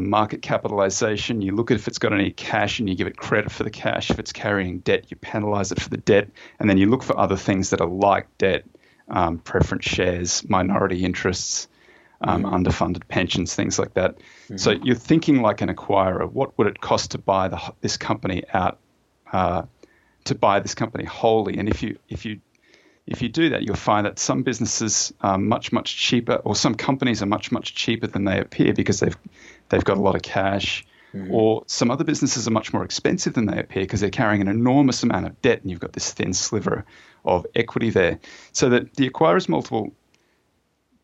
market capitalization. You look at if it's got any cash and you give it credit for the cash. If it's carrying debt, you penalize it for the debt. And then you look for other things that are like debt, preference shares, minority interests, underfunded pensions, things like that. Mm-hmm. So you're thinking like an acquirer. What would it cost to buy this company out, to buy this company wholly? And if you do that, you'll find that some businesses are much, much cheaper, or some companies are much, much cheaper than they appear because they've got a lot of cash, mm-hmm. or some other businesses are much more expensive than they appear because they're carrying an enormous amount of debt and you've got this thin sliver of equity there. So that the Acquirer's Multiple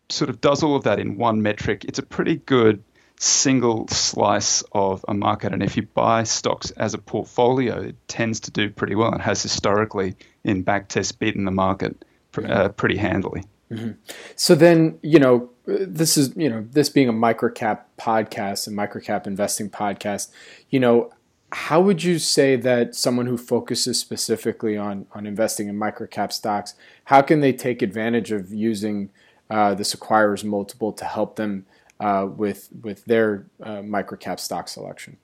sort of does all of that in one metric. It's a pretty good single slice of a market, and if you buy stocks as a portfolio, it tends to do pretty well. It has historically, in back tests, beaten the market pretty handily. Mm-hmm. So then, this is, this being a microcap podcast and microcap investing podcast, how would you say that someone who focuses specifically on investing in microcap stocks, how can they take advantage of using this Acquirer's Multiple to help them with their microcap stock selection?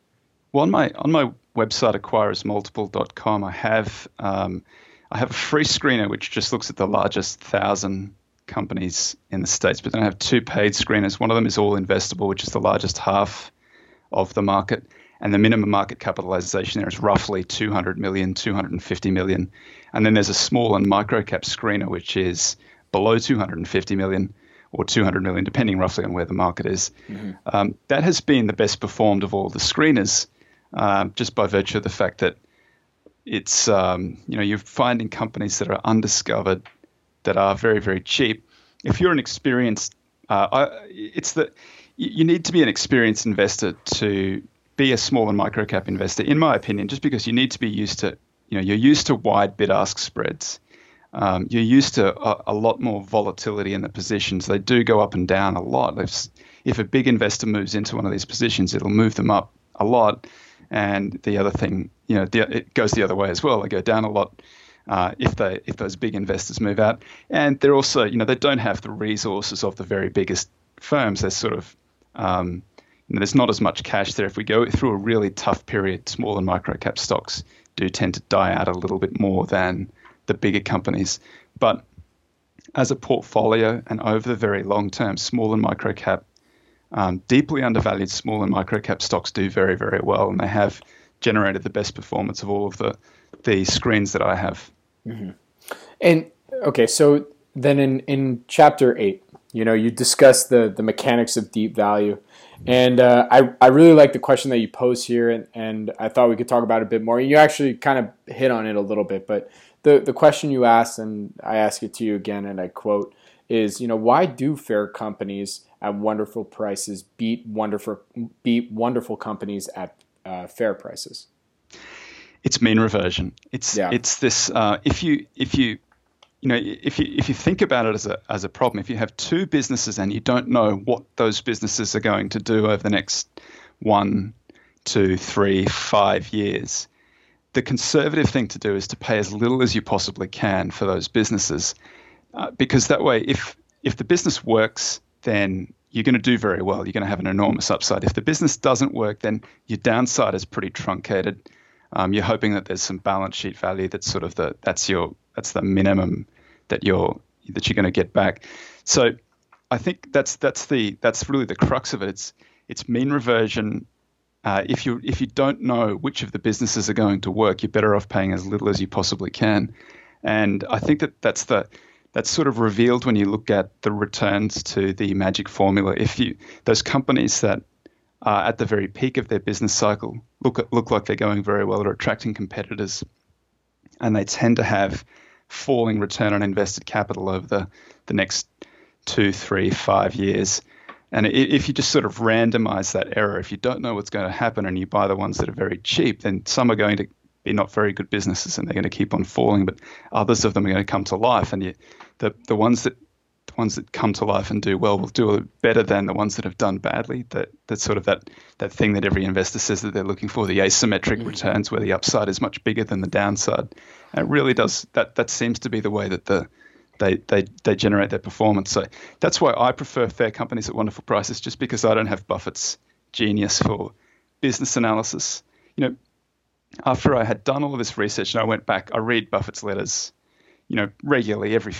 Well, on my website, acquirersmultiple.com, I have a free screener which just looks at the largest 1,000 companies in the States, but then I have two paid screeners. One of them is All Investable, which is the largest half of the market, and the minimum market capitalization there is roughly 200 million, 250 million. And then there's a small and microcap screener, which is below 250 million. Or 200 million, depending roughly on where the market is. Mm-hmm. That has been the best performed of all the screeners, just by virtue of the fact that it's, you're finding companies that are undiscovered, that are very, very cheap. If you're an experienced, you need to be an experienced investor to be a small and microcap investor, in my opinion, just because you need to be used to, you're used to wide bid-ask spreads. You're used to a lot more volatility in the positions. They do go up and down a lot. If a big investor moves into one of these positions, it'll move them up a lot. And the other thing, it goes the other way as well. They go down a lot if those big investors move out. And they're also, they don't have the resources of the very biggest firms. They're sort of, there's not as much cash there. If we go through a really tough period, small and microcap stocks do tend to die out a little bit more than the bigger companies. But as a portfolio and over the very long term, small and microcap, deeply undervalued small and microcap stocks do very, very well. And they have generated the best performance of all of the screens that I have. Mm-hmm. And okay, so then in chapter 8, you discuss the mechanics of deep value. And I really like the question that you posed here, and I thought we could talk about it a bit more. You actually kind of hit on it a little bit, but the question you asked, and I ask it to you again, and I quote, is, why do fair companies at wonderful prices beat wonderful companies at fair prices? It's mean reversion. It's this if you think about it as a problem, if you have two businesses and you don't know what those businesses are going to do over the next 1, 2, 3, 5 years, the conservative thing to do is to pay as little as you possibly can for those businesses, because that way, if the business works, then you're going to do very well. You're going to have an enormous upside. If the business doesn't work, then your downside is pretty truncated. You're hoping that there's some balance sheet value that's sort of that's the minimum that you're going to get back. So I think that's really the crux of it. It's mean reversion If you don't know which of the businesses are going to work, you're better off paying as little as you possibly can. And I think that that's sort of revealed when you look at the returns to the magic formula. If you those companies that are at the very peak of their business cycle look like they're going very well, or attracting competitors, and they tend to have falling return on invested capital over the next 2, 3, 5 years. And if you just sort of randomize that error, if you don't know what's going to happen and you buy the ones that are very cheap, then some are going to be not very good businesses and they're going to keep on falling, but others of them are going to come to life. And the ones that come to life and do well will do better than the ones that have done badly. That's sort of that thing that every investor says that they're looking for, the asymmetric returns where the upside is much bigger than the downside. And it really does that seems to be the way that they generate their performance. So that's why I prefer fair companies at wonderful prices, just because I don't have Buffett's genius for business analysis. You know, after I had done all of this research and I went back, I read Buffett's letters, you know, regularly every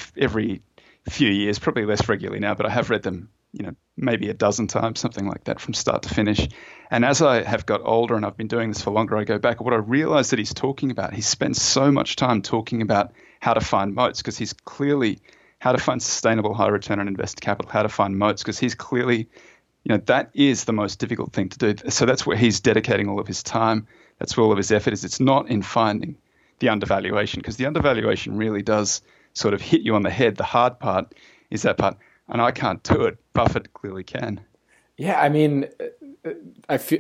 few years, probably less regularly now, but I have read them, you know, maybe a dozen times, something like that, from start to finish. And as I have got older and I've been doing this for longer, I go back. What I realize that he's talking about, he spends so much time talking about how to find moats, because he's clearly how to find sustainable high return on invested capital, how to find moats, because he's clearly, you know, that is the most difficult thing to do. So that's where he's dedicating all of his time. That's where all of his effort is. It's not in finding the undervaluation, because the undervaluation really does sort of hit you on the head. The hard part is that part. And I can't do it. Buffett clearly can. Yeah, I mean, I've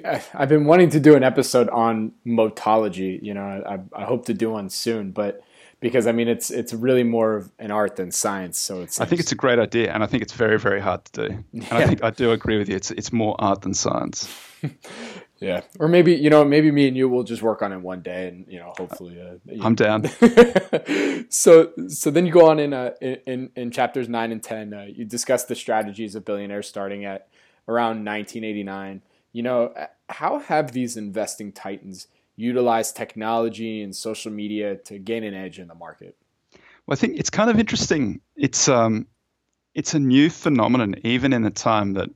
been wanting to do an episode on motology. You know, I hope to do one soon, but because I mean, it's really more of an art than science. So I think it's a great idea, and I think it's very, very hard to do. And yeah. I think I do agree with you. It's more art than science. Yeah, or maybe, you know, maybe me and you will just work on it one day, and you know, hopefully. I'm down. So then you go on in chapters 9 and 10. You discuss the strategies of billionaires starting at around 1989. You know, how have these investing titans utilized technology and social media to gain an edge in the market? Well, I think it's kind of interesting. It's a new phenomenon, even in the time that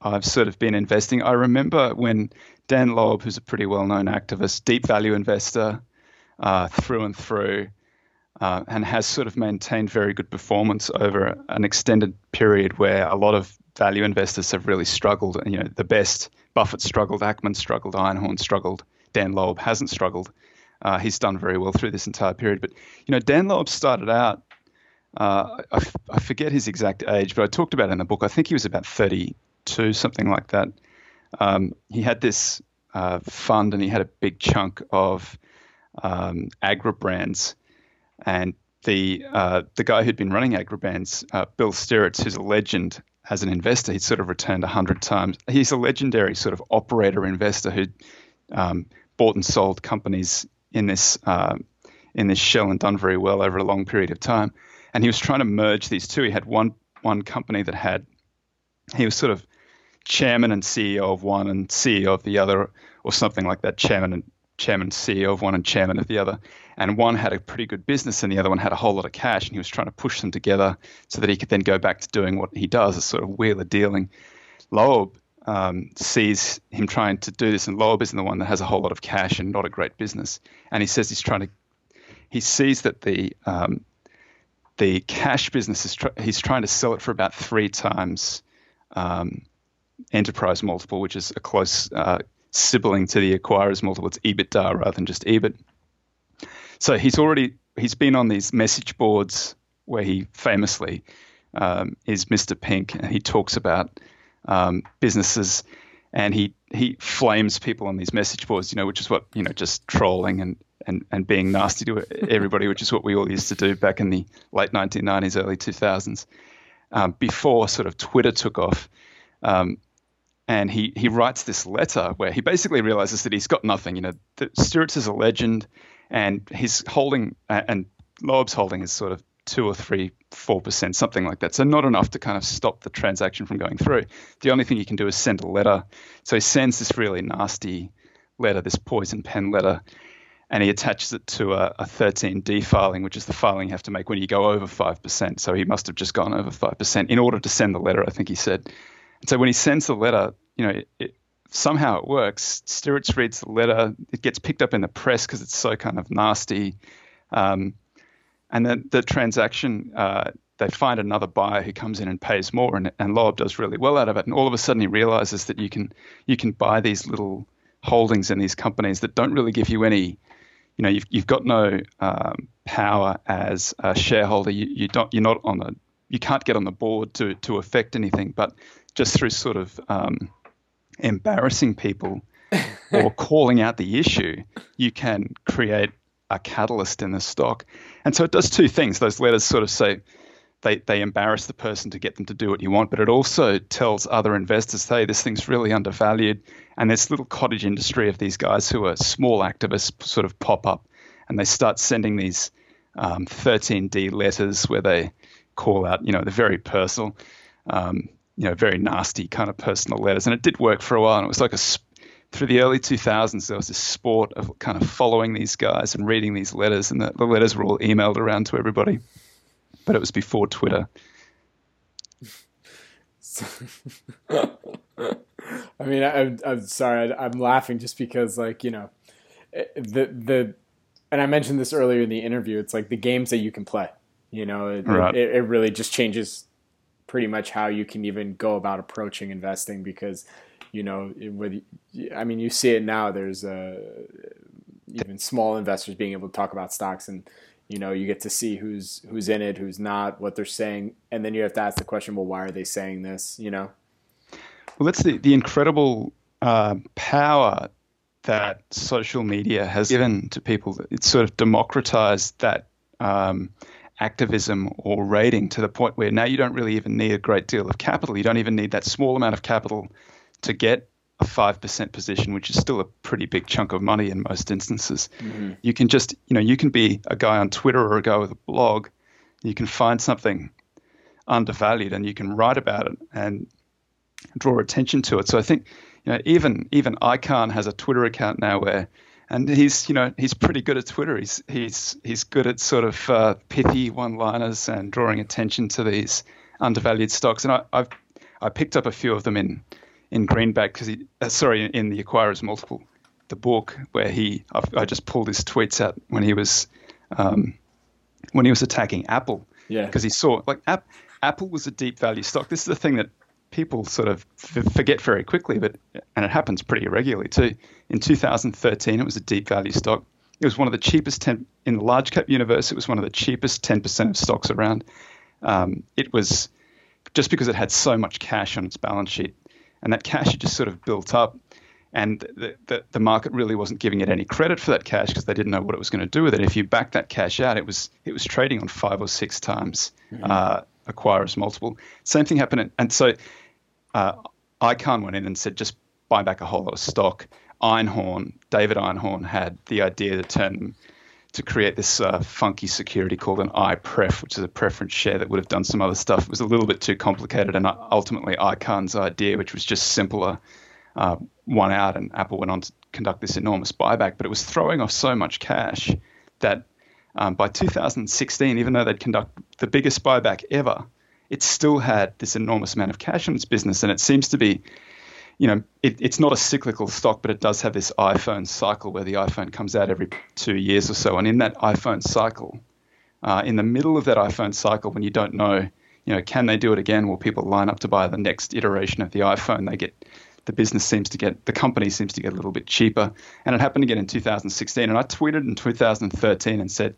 I've sort of been investing. I remember when Dan Loeb, who's a pretty well-known activist, deep value investor through and through, and has sort of maintained very good performance over an extended period where a lot of value investors have really struggled. And, you know, the best, Buffett struggled, Ackman struggled, Einhorn struggled, Dan Loeb hasn't struggled. He's done very well through this entire period. But, you know, Dan Loeb started out, I forget his exact age, but I talked about it in the book. I think he was about 32, something like that. He had this fund, and he had a big chunk of Agri Brands, and the guy who'd been running Agri Brands, Bill Stiritz, who's a legend as an investor. He'd sort of returned 100 times. He's a legendary sort of operator investor who bought and sold companies in this shell and done very well over a long period of time. And he was trying to merge these two. He had one company that had, he was sort of chairman and CEO of one and CEO of the other, or something like that, chairman, CEO of one and chairman of the other. And one had a pretty good business and the other one had a whole lot of cash, and he was trying to push them together so that he could then go back to doing what he does, a sort of wheel of dealing. Loeb sees him trying to do this, and Loeb isn't the one that has a whole lot of cash and not a great business. And he says he's trying to, he sees that the cash business is he's trying to sell it for about 3 times enterprise multiple, which is a close sibling to the acquirer's multiple. It's EBITDA rather than just EBIT. So he's been on these message boards where he famously is Mr. Pink, and he talks about businesses, and he flames people on these message boards, you know, which is what, you know, just trolling and being nasty to everybody, which is what we all used to do back in the late 1990s, early 2000s, before sort of Twitter took off. And he writes this letter where he basically realizes that he's got nothing. You know, Stiritz is a legend, and he's holding, and Loeb's holding is sort of 2 or 3, 4%, something like that. So not enough to kind of stop the transaction from going through. The only thing he can do is send a letter. So he sends this really nasty letter, this poison pen letter, and he attaches it to a 13D filing, which is the filing you have to make when you go over 5%. So he must have just gone over 5% in order to send the letter, I think he said. And so when he sends the letter, you know, somehow it works. Stiritz reads the letter. It gets picked up in the press because it's so kind of nasty. And then the transaction, they find another buyer who comes in and pays more, and Loeb does really well out of it. And all of a sudden he realizes that you can buy these little holdings in these companies that don't really give you any, you know, you've got no power as a shareholder. You can't get on the board to affect anything, but just through sort of embarrassing people or calling out the issue, you can create a catalyst in the stock. And so it does two things. Those letters sort of say they embarrass the person to get them to do what you want, but it also tells other investors, hey, this thing's really undervalued. And this little cottage industry of these guys who are small activists sort of pop up, and they start sending these 13D letters where they call out, you know, the very personal, you know, very nasty kind of personal letters. And it did work for a while. And it was like through the early 2000s, there was this sport of kind of following these guys and reading these letters, and the letters were all emailed around to everybody. But it was before Twitter. I mean, I'm sorry, I'm laughing just because, like, you know, and I mentioned this earlier in the interview, it's like the games that you can play, you know, it really just changes pretty much how you can even go about approaching investing, because, you know, you see it now, there's even small investors being able to talk about stocks, and, you know, you get to see who's in it, who's not, what they're saying. And then you have to ask the question, well, why are they saying this, you know? Well, that's the incredible power that social media has given to people. It's sort of democratized that activism or rating to the point where now you don't really even need a great deal of capital. You don't even need that small amount of capital to get a 5% position, which is still a pretty big chunk of money in most instances. Mm-hmm. You can just, you know, you can be a guy on Twitter or a guy with a blog. You can find something undervalued and you can write about it and draw attention to it. So I think, you know, even Icahn has a Twitter account now where, and he's, you know, he's pretty good at Twitter. He's good at sort of pithy one-liners and drawing attention to these undervalued stocks. And I picked up a few of them in Greenbackd, because in The Acquirer's Multiple, the book, where I just pulled his tweets out when he was attacking Apple, because he saw, like, Apple was a deep value stock. This is the thing that people sort of forget very quickly, and it happens pretty irregularly too. In 2013, it was a deep value stock. It was one of the cheapest in the large cap universe. It was one of the cheapest 10% of stocks around. It was just because it had so much cash on its balance sheet. And that cash had just sort of built up, and the market really wasn't giving it any credit for that cash because they didn't know what it was going to do with it. If you back that cash out, it was trading on 5 or 6 times Acquirer's Multiple. Same thing happened, and so Icahn went in and said, just buy back a whole lot of stock. David Einhorn had the idea to create this funky security called an iPref, which is a preference share that would have done some other stuff. It was a little bit too complicated, and ultimately Icahn's idea, which was just simpler, won out, and Apple went on to conduct this enormous buyback. But it was throwing off so much cash that by 2016, even though they'd conduct the biggest buyback ever, it still had this enormous amount of cash in its business. And it seems to be, you know, it's not a cyclical stock, but it does have this iPhone cycle where the iPhone comes out every 2 years or so. And in that iPhone cycle, in the middle of that iPhone cycle, when you don't know, you know, can they do it again? Will people line up to buy the next iteration of the iPhone? The company seems to get a little bit cheaper. And it happened again in 2016. And I tweeted in 2013 and said,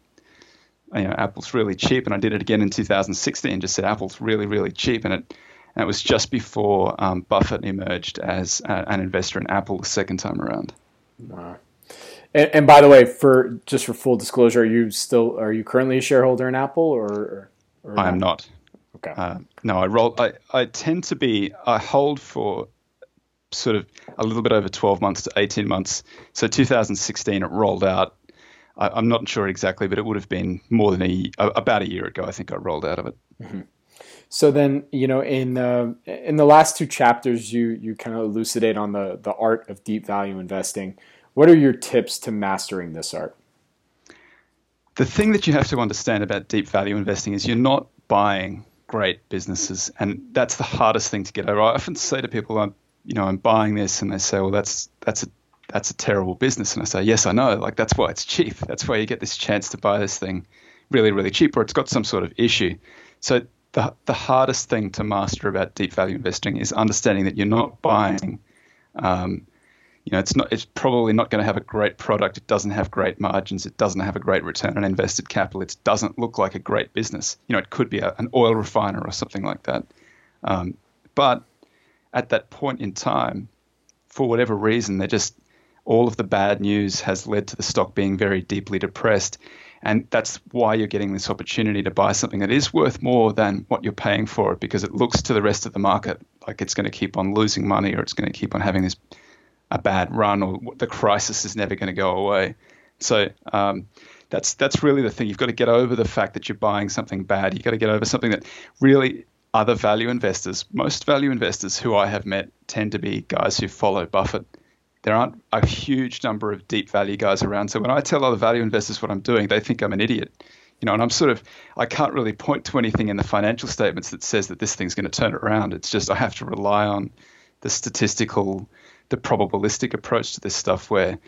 you know, Apple's really cheap. And I did it again in 2016 and just said, Apple's really, really cheap. And it was just before Buffett emerged as an investor in Apple the second time around. Wow. And by the way, for full disclosure, are you currently a shareholder in Apple or I am not. Okay. No, I tend to be. I hold for sort of a little bit over 12 months to 18 months. So 2016, it rolled out. I'm not sure exactly, but it would have been more than about a year ago. I think I rolled out of it. Mm-hmm. So then, you know, in the last two chapters, you kind of elucidate on the art of deep value investing. What are your tips to mastering this art? The thing that you have to understand about deep value investing is you're not buying great businesses, and that's the hardest thing to get over. I often say to people, you know, I'm buying this, and they say, well, that's a terrible business. And I say, yes, I know. Like, that's why it's cheap. That's why you get this chance to buy this thing really, really cheap, or it's got some sort of issue. So the hardest thing to master about deep value investing is understanding that you're not buying, you know, it's probably not going to have a great product. It doesn't have great margins. It doesn't have a great return on invested capital. It doesn't look like a great business. You know, it could be an oil refiner or something like that. But at that point in time, for whatever reason, they're just, all of the bad news has led to the stock being very deeply depressed. And that's why you're getting this opportunity to buy something that is worth more than what you're paying for it, because it looks to the rest of the market like it's going to keep on losing money, or it's going to keep on having a bad run, or the crisis is never going to go away. So that's really the thing. You've got to get over the fact that you're buying something bad. You've got to get over something that really other value investors, most value investors who I have met tend to be guys who follow Buffett. There aren't a huge number of deep value guys around. So when I tell other value investors what I'm doing, they think I'm an idiot. You know, and I can't really point to anything in the financial statements that says that this thing's going to turn it around. It's just I have to rely on the statistical, the probabilistic approach to this stuff, where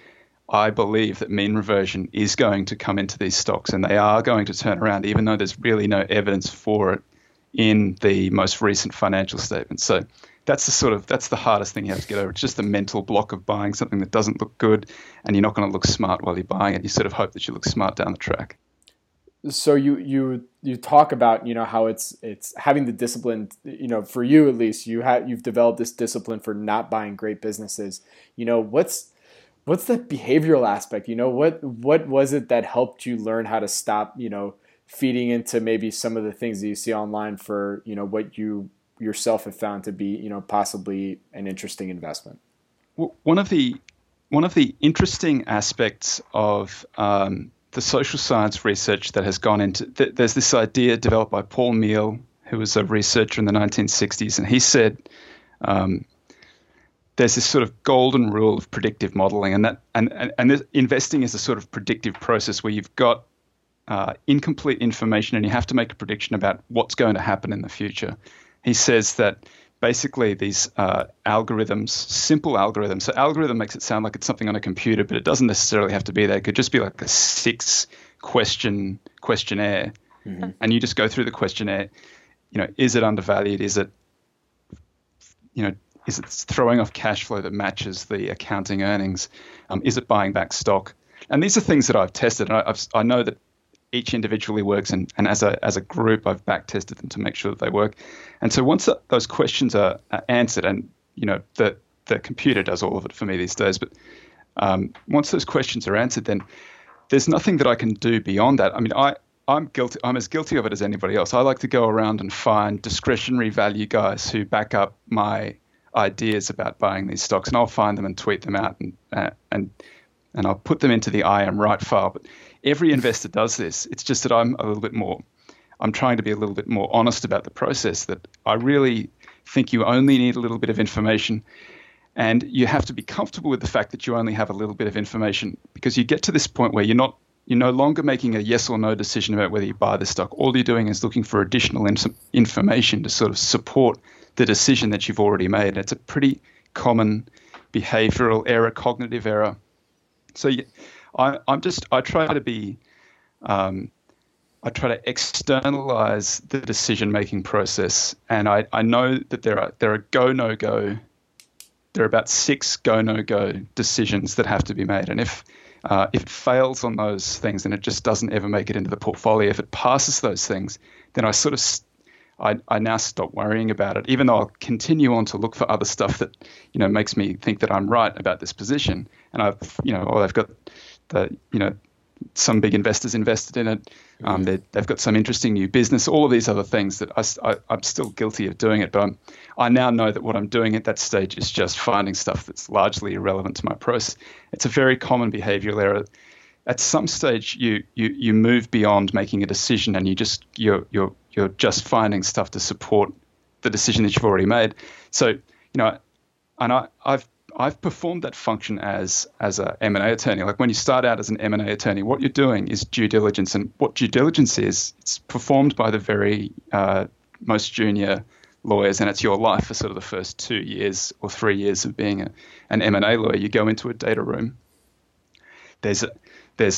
I believe that mean reversion is going to come into these stocks and they are going to turn around, even though there's really no evidence for it in the most recent financial statements. So that's the hardest thing you have to get over. It's just the mental block of buying something that doesn't look good, and you're not going to look smart while you're buying it. You sort of hope that you look smart down the track. So you talk about, you know, how it's having the discipline, you know, for you at least, you've developed this discipline for not buying great businesses. You know, what's the behavioral aspect? You know, what was it that helped you learn how to stop, you know, feeding into maybe some of the things that you see online for, you know, what you yourself have found to be, you know, possibly an interesting investment? Well, one of the interesting aspects of the social science research that has gone into, there's this idea developed by Paul Meehl, who was a researcher in the 1960s, and he said there's this sort of golden rule of predictive modeling, and this, investing is a sort of predictive process where you've got incomplete information and you have to make a prediction about what's going to happen in the future. He says that basically these algorithms, simple algorithms. So algorithm makes it sound like it's something on a computer, but it doesn't necessarily have to be there. It could just be like a 6-question questionnaire. Mm-hmm. And you just go through the questionnaire. You know, is it undervalued? Is it throwing off cash flow that matches the accounting earnings? Is it buying back stock? And these are things that I've tested. And I know that each individually works, and as a group, I've back tested them to make sure that they work. And so once those questions are answered, and you know the computer does all of it for me these days, but once those questions are answered, then there's nothing that I can do beyond that. I mean, I'm guilty. I'm as guilty of it as anybody else. I like to go around and find discretionary value guys who back up my ideas about buying these stocks, and I'll find them and tweet them out, and I'll put them into the I am right file, but every investor does this. It's just that I'm trying to be a little bit more honest about the process, that I really think you only need a little bit of information, and you have to be comfortable with the fact that you only have a little bit of information, because you get to this point where you're no longer making a yes or no decision about whether you buy the stock. All you're doing is looking for additional information to sort of support the decision that you've already made. And it's a pretty common behavioral error, cognitive error. So I try to externalize the decision-making process. And I know that there are go, no go. There are about 6 go, no go decisions that have to be made. And if it fails on those things, then it just doesn't ever make it into the portfolio. If it passes those things, then I now stop worrying about it, even though I'll continue on to look for other stuff that, you know, makes me think that I'm right about this position. And I've got some big investors invested in it. They've got some interesting new business, all of these other things that I'm still guilty of doing it. But I now know that what I'm doing at that stage is just finding stuff that's largely irrelevant to my process. It's a very common behavioral error. At some stage, you move beyond making a decision, and you're just finding stuff to support the decision that you've already made. So, you know, and I've performed that function as an M&A attorney. Like when you start out as an M&A attorney, what you're doing is due diligence, and what due diligence is, it's performed by the very most junior lawyers, and it's your life for sort of the first 2 years or 3 years of being an M&A lawyer. You go into a data room. There's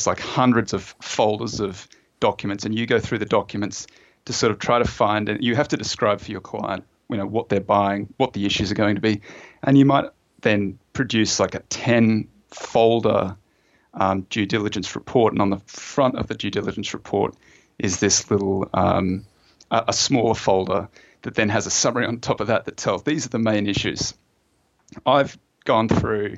like hundreds of folders of documents, and you go through the documents to sort of try to find, and you have to describe for your client, you know, what they're buying, what the issues are going to be. And you might then produce like a 10-folder due diligence report. And on the front of the due diligence report is this little, a smaller folder that then has a summary on top of that that tells, these are the main issues. I've gone through,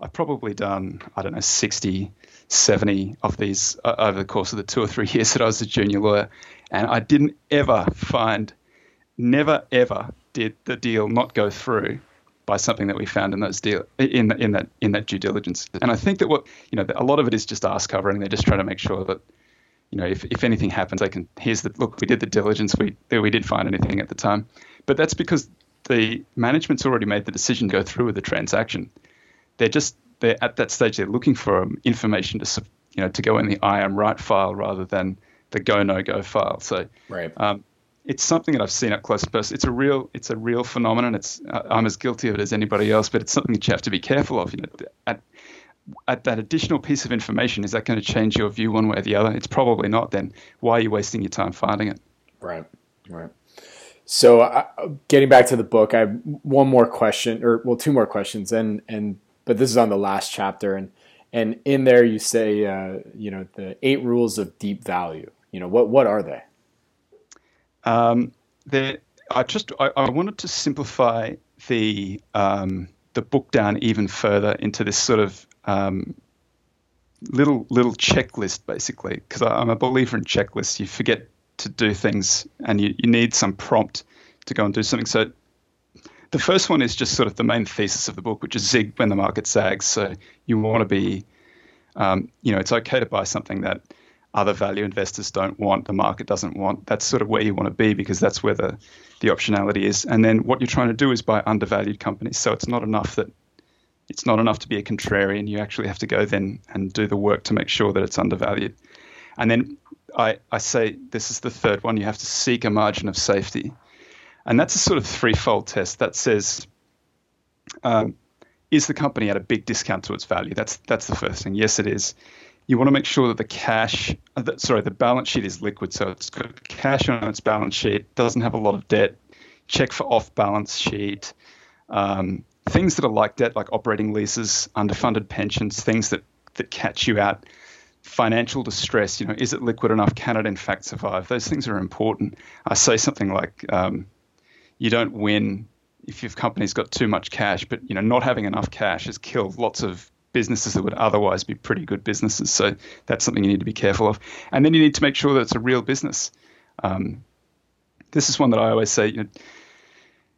I've probably done, I don't know, 60, 70 of these over the course of the 2 or 3 years that I was a junior lawyer. And I didn't ever find, never ever did the deal not go through by something that we found in those in that due diligence. And I think that what, you know, a lot of it is just ass covering. They're just trying to make sure that, you know, if anything happens, they can, here's the, look, we did the diligence, we did find anything at the time. But that's because the management's already made the decision to go through with the transaction. They're at that stage, they're looking for information to, you know, to go in the I am right file rather than the go, no go file. So right. It's something that I've seen up close and personal. It's a real phenomenon. I'm as guilty of it as anybody else, but it's something that you have to be careful of. You know, at that additional piece of information, is that going to change your view one way or the other? It's probably not. Then why are you wasting your time finding it? Right. So getting back to the book, I have one more question, or well, two more questions, but this is on the last chapter, and in there you say, you know, the 8 rules of deep value. You know, what are they? I wanted to simplify the book down even further into this sort of little checklist, basically, because I'm a believer in checklists. You forget to do things, and you need some prompt to go and do something. So the first one is just sort of the main thesis of the book, which is zig when the market sags. So you want to be, you know, it's okay to buy something that other value investors don't want, the market doesn't want. That's sort of where you want to be, because that's where the optionality is. And then what you're trying to do is buy undervalued companies. So it's not enough to be a contrarian. You actually have to go then and do the work to make sure that it's undervalued. And then I say, this is the third one, you have to seek a margin of safety. And that's a sort of threefold test that says, is the company at a big discount to its value? That's the first thing. Yes, it is. You want to make sure that the balance sheet is liquid. So it's got cash on its balance sheet, doesn't have a lot of debt. Check for off balance sheet. Things that are like debt, like operating leases, underfunded pensions, things that catch you out. Financial distress, you know, is it liquid enough? Can it in fact survive? Those things are important. I say something like, you don't win if your company's got too much cash, but, you know, not having enough cash has killed lots of businesses that would otherwise be pretty good businesses. So that's something you need to be careful of. And then you need to make sure that it's a real business. This is one that I always say, you know,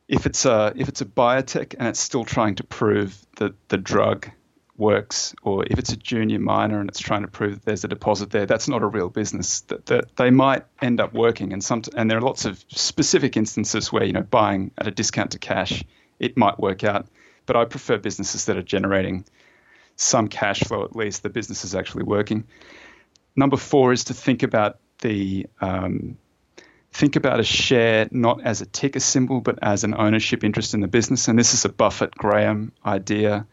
if it's a biotech and it's still trying to prove that the drug works, or if it's a junior miner and it's trying to prove that there's a deposit there, that's not a real business. That they might end up working, and there are lots of specific instances where, you know, buying at a discount to cash, it might work out. But I prefer businesses that are generating some cash flow, at least the business is actually working. Number 4 is to think about a share not as a ticker symbol, but as an ownership interest in the business. And this is a Buffett Graham idea,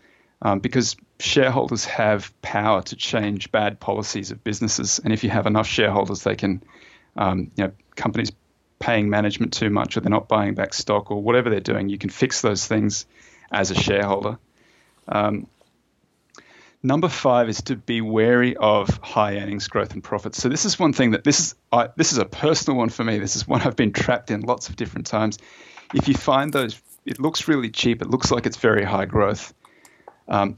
because shareholders have power to change bad policies of businesses. And if you have enough shareholders, they can, you know, companies paying management too much, or they're not buying back stock, or whatever they're doing, you can fix those things as a shareholder. Number 5 is to be wary of high earnings growth and profits. So this is one thing this is a personal one for me. This is one I've been trapped in lots of different times. If you find those, it looks really cheap, it looks like it's very high growth.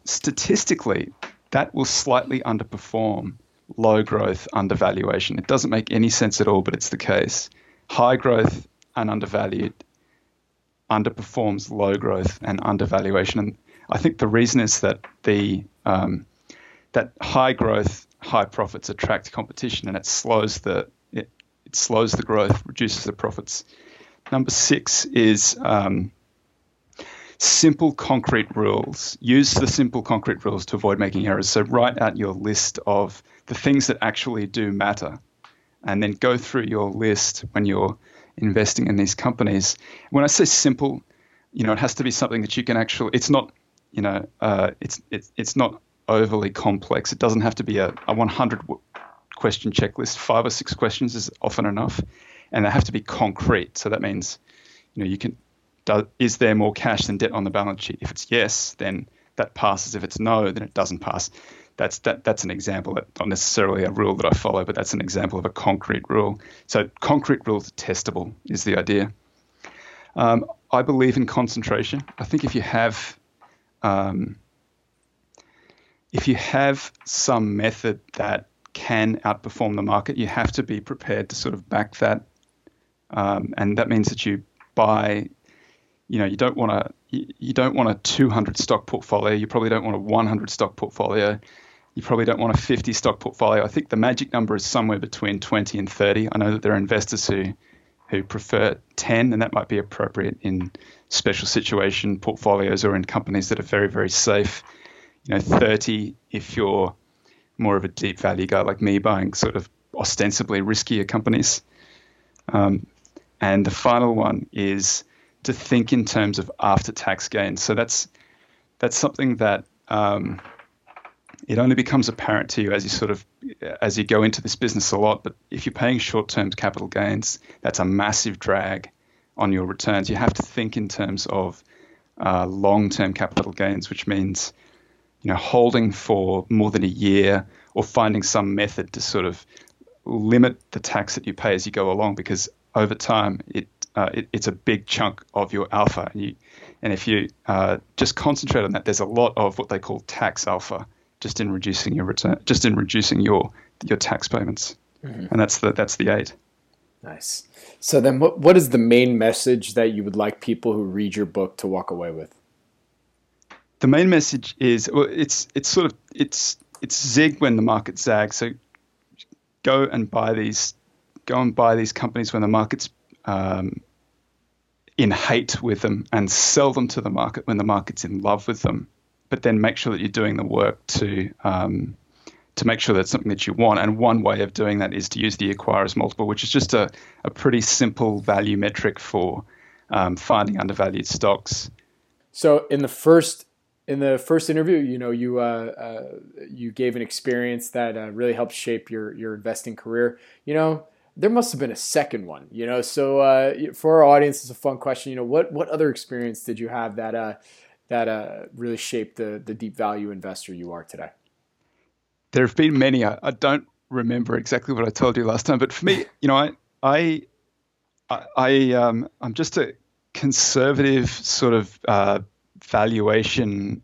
Statistically, that will slightly underperform low growth undervaluation. It doesn't make any sense at all, but it's the case. High growth and undervalued underperforms low growth and undervaluation. And I think the reason is that that high growth, high profits attract competition, and it slows the growth, reduces the profits. Number 6 is simple concrete rules. Use the simple concrete rules to avoid making errors. So write out your list of the things that actually do matter, and then go through your list when you're investing in these companies. When I say simple, you know, it has to be something that you can actually, it's not, you know, it's not overly complex. It doesn't have to be a 100 question checklist. 5 or 6 questions is often enough, and they have to be concrete. So that means, you know, you can, is there more cash than debt on the balance sheet? If it's yes, then that passes. If it's no, then it doesn't pass. That's an example. That's not necessarily a rule that I follow, but that's an example of a concrete rule. So concrete rules are testable is the idea. I believe in concentration. I think if you have some method that can outperform the market, you have to be prepared to sort of back that, and that means that you buy. You know, you don't want a 200 stock portfolio. You probably don't want a 100 stock portfolio. You probably don't want a 50 stock portfolio. I think the magic number is somewhere between 20 and 30. I know that there are investors who prefer 10, and that might be appropriate in special situation portfolios or in companies that are very, very safe. You know, 30 if you're more of a deep value guy like me, buying sort of ostensibly riskier companies. And the final one is to think in terms of after-tax gains. So that's something that it only becomes apparent to you as you go into this business a lot. But if you're paying short-term capital gains, that's a massive drag on your returns. You have to think in terms of long-term capital gains, which means, you know, holding for more than a year or finding some method to sort of limit the tax that you pay as you go along, because over time it's a big chunk of your alpha. And if you just concentrate on that, there's a lot of what they call tax alpha just in reducing your return, just in reducing your tax payments. Mm-hmm. And that's the 8. Nice. So then what is the main message that you would like people who read your book to walk away with? The main message is, well, it's zig when the market zags. So go and buy these companies when the market's in hate with them, and sell them to the market when the market's in love with them. But then make sure that you're doing the work to make sure that's something that you want. And one way of doing that is to use the Acquirer's Multiple, which is just a pretty simple value metric for finding undervalued stocks. So in the first interview, you know, you gave an experience that really helped shape your investing career. You know, there must have been a second one, you know. So for our audience, it's a fun question. You know, what other experience did you have that really shaped the deep value investor you are today? There have been many. I don't remember exactly what I told you last time, but for me, you know, I'm just a conservative sort of valuation.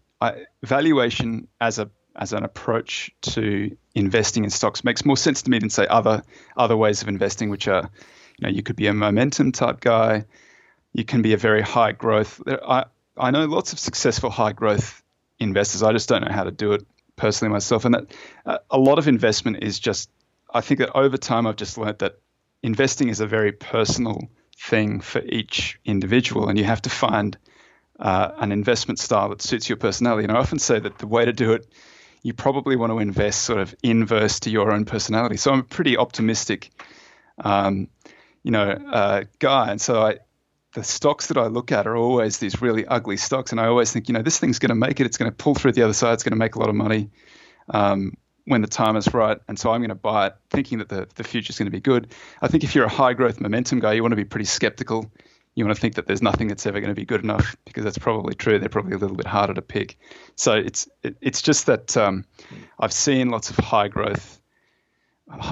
Valuation as an approach to investing in stocks makes more sense to me than, say, other ways of investing, which are, you know, you could be a momentum type guy. You can be a very high growth. I know lots of successful high growth investors. I just don't know how to do it personally myself. And that a lot of investment is just, I think that over time I've just learned that investing is a very personal thing for each individual, and you have to find an investment style that suits your personality. And I often say that the way to do it, you probably want to invest sort of inverse to your own personality. So I'm a pretty optimistic, guy. And so the stocks that I look at are always these really ugly stocks. And I always think, you know, this thing's going to make it. It's going to pull through the other side. It's going to make a lot of money when the time is right. And so I'm going to buy it thinking that the future is going to be good. I think if you're a high growth momentum guy, you want to be pretty skeptical. You want to think that there's nothing that's ever going to be good enough, because that's probably true. They're probably a little bit harder to pick. So it's just that I've seen lots of high growth,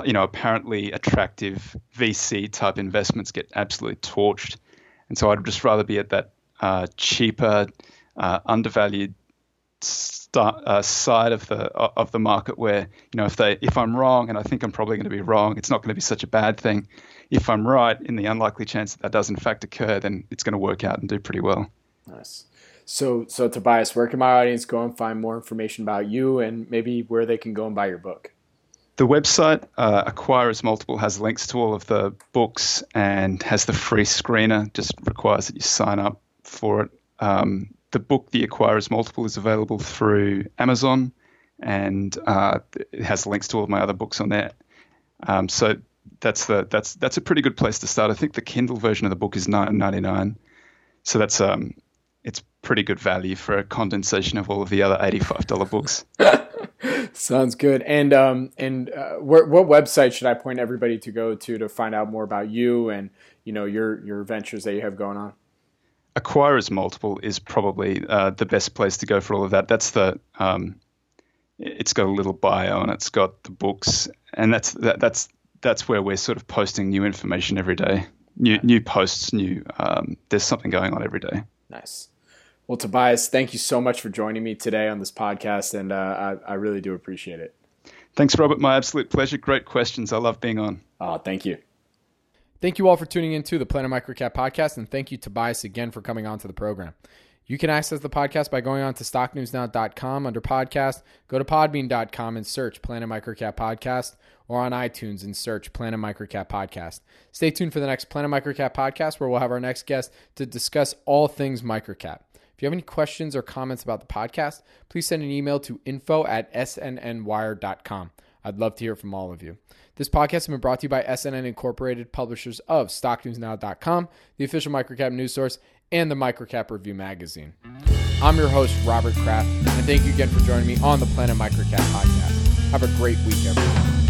you know, apparently attractive VC type investments get absolutely torched. And so I'd just rather be at that cheaper, undervalued side of the market, where, you know, if I'm wrong, and I think I'm probably going to be wrong, it's not going to be such a bad thing. If I'm right, in the unlikely chance that does in fact occur, then it's going to work out and do pretty well. Nice. So Tobias, where can my audience go and find more information about you, and maybe where they can go and buy your book? The website, Acquirer's Multiple, has links to all of the books and has the free screener. Just requires that you sign up for it. The book, The Acquirer's Multiple, is available through Amazon, and it has links to all of my other books on there. So that's a pretty good place to start. I think the Kindle version of the book is $9.99, so that's it's pretty good value for a condensation of all of the other $85 books. Sounds good. And what website should I point everybody to go to find out more about you and your ventures that you have going on? Acquirer's Multiple is probably the best place to go for all of that. That's the it's got a little bio and it's got the books, and that's where we're sort of posting new information every day, new posts, new there's something going on every day. Nice. Well, Tobias, thank you so much for joining me today on this podcast, and I really do appreciate it. Thanks, Robert. My absolute pleasure. Great questions. I love being on. Oh, thank you. Thank you all for tuning into the Planet Microcap podcast, and thank you, Tobias, again for coming on to the program. You can access the podcast by going on to StockNewsNow.com under podcast, go to Podbean.com and search Planet Microcap Podcast, or on iTunes and search Planet Microcap Podcast. Stay tuned for the next Planet Microcap podcast, where we'll have our next guest to discuss all things microcap. If you have any questions or comments about the podcast, please send an email to info@snnwire.com. I'd love to hear from all of you. This podcast has been brought to you by SNN Incorporated, publishers of StockNewsNow.com, the official microcap news source, and the MicroCap Review Magazine. I'm your host, Robert Kraft, and thank you again for joining me on the Planet Microcap Podcast. Have a great week, everyone.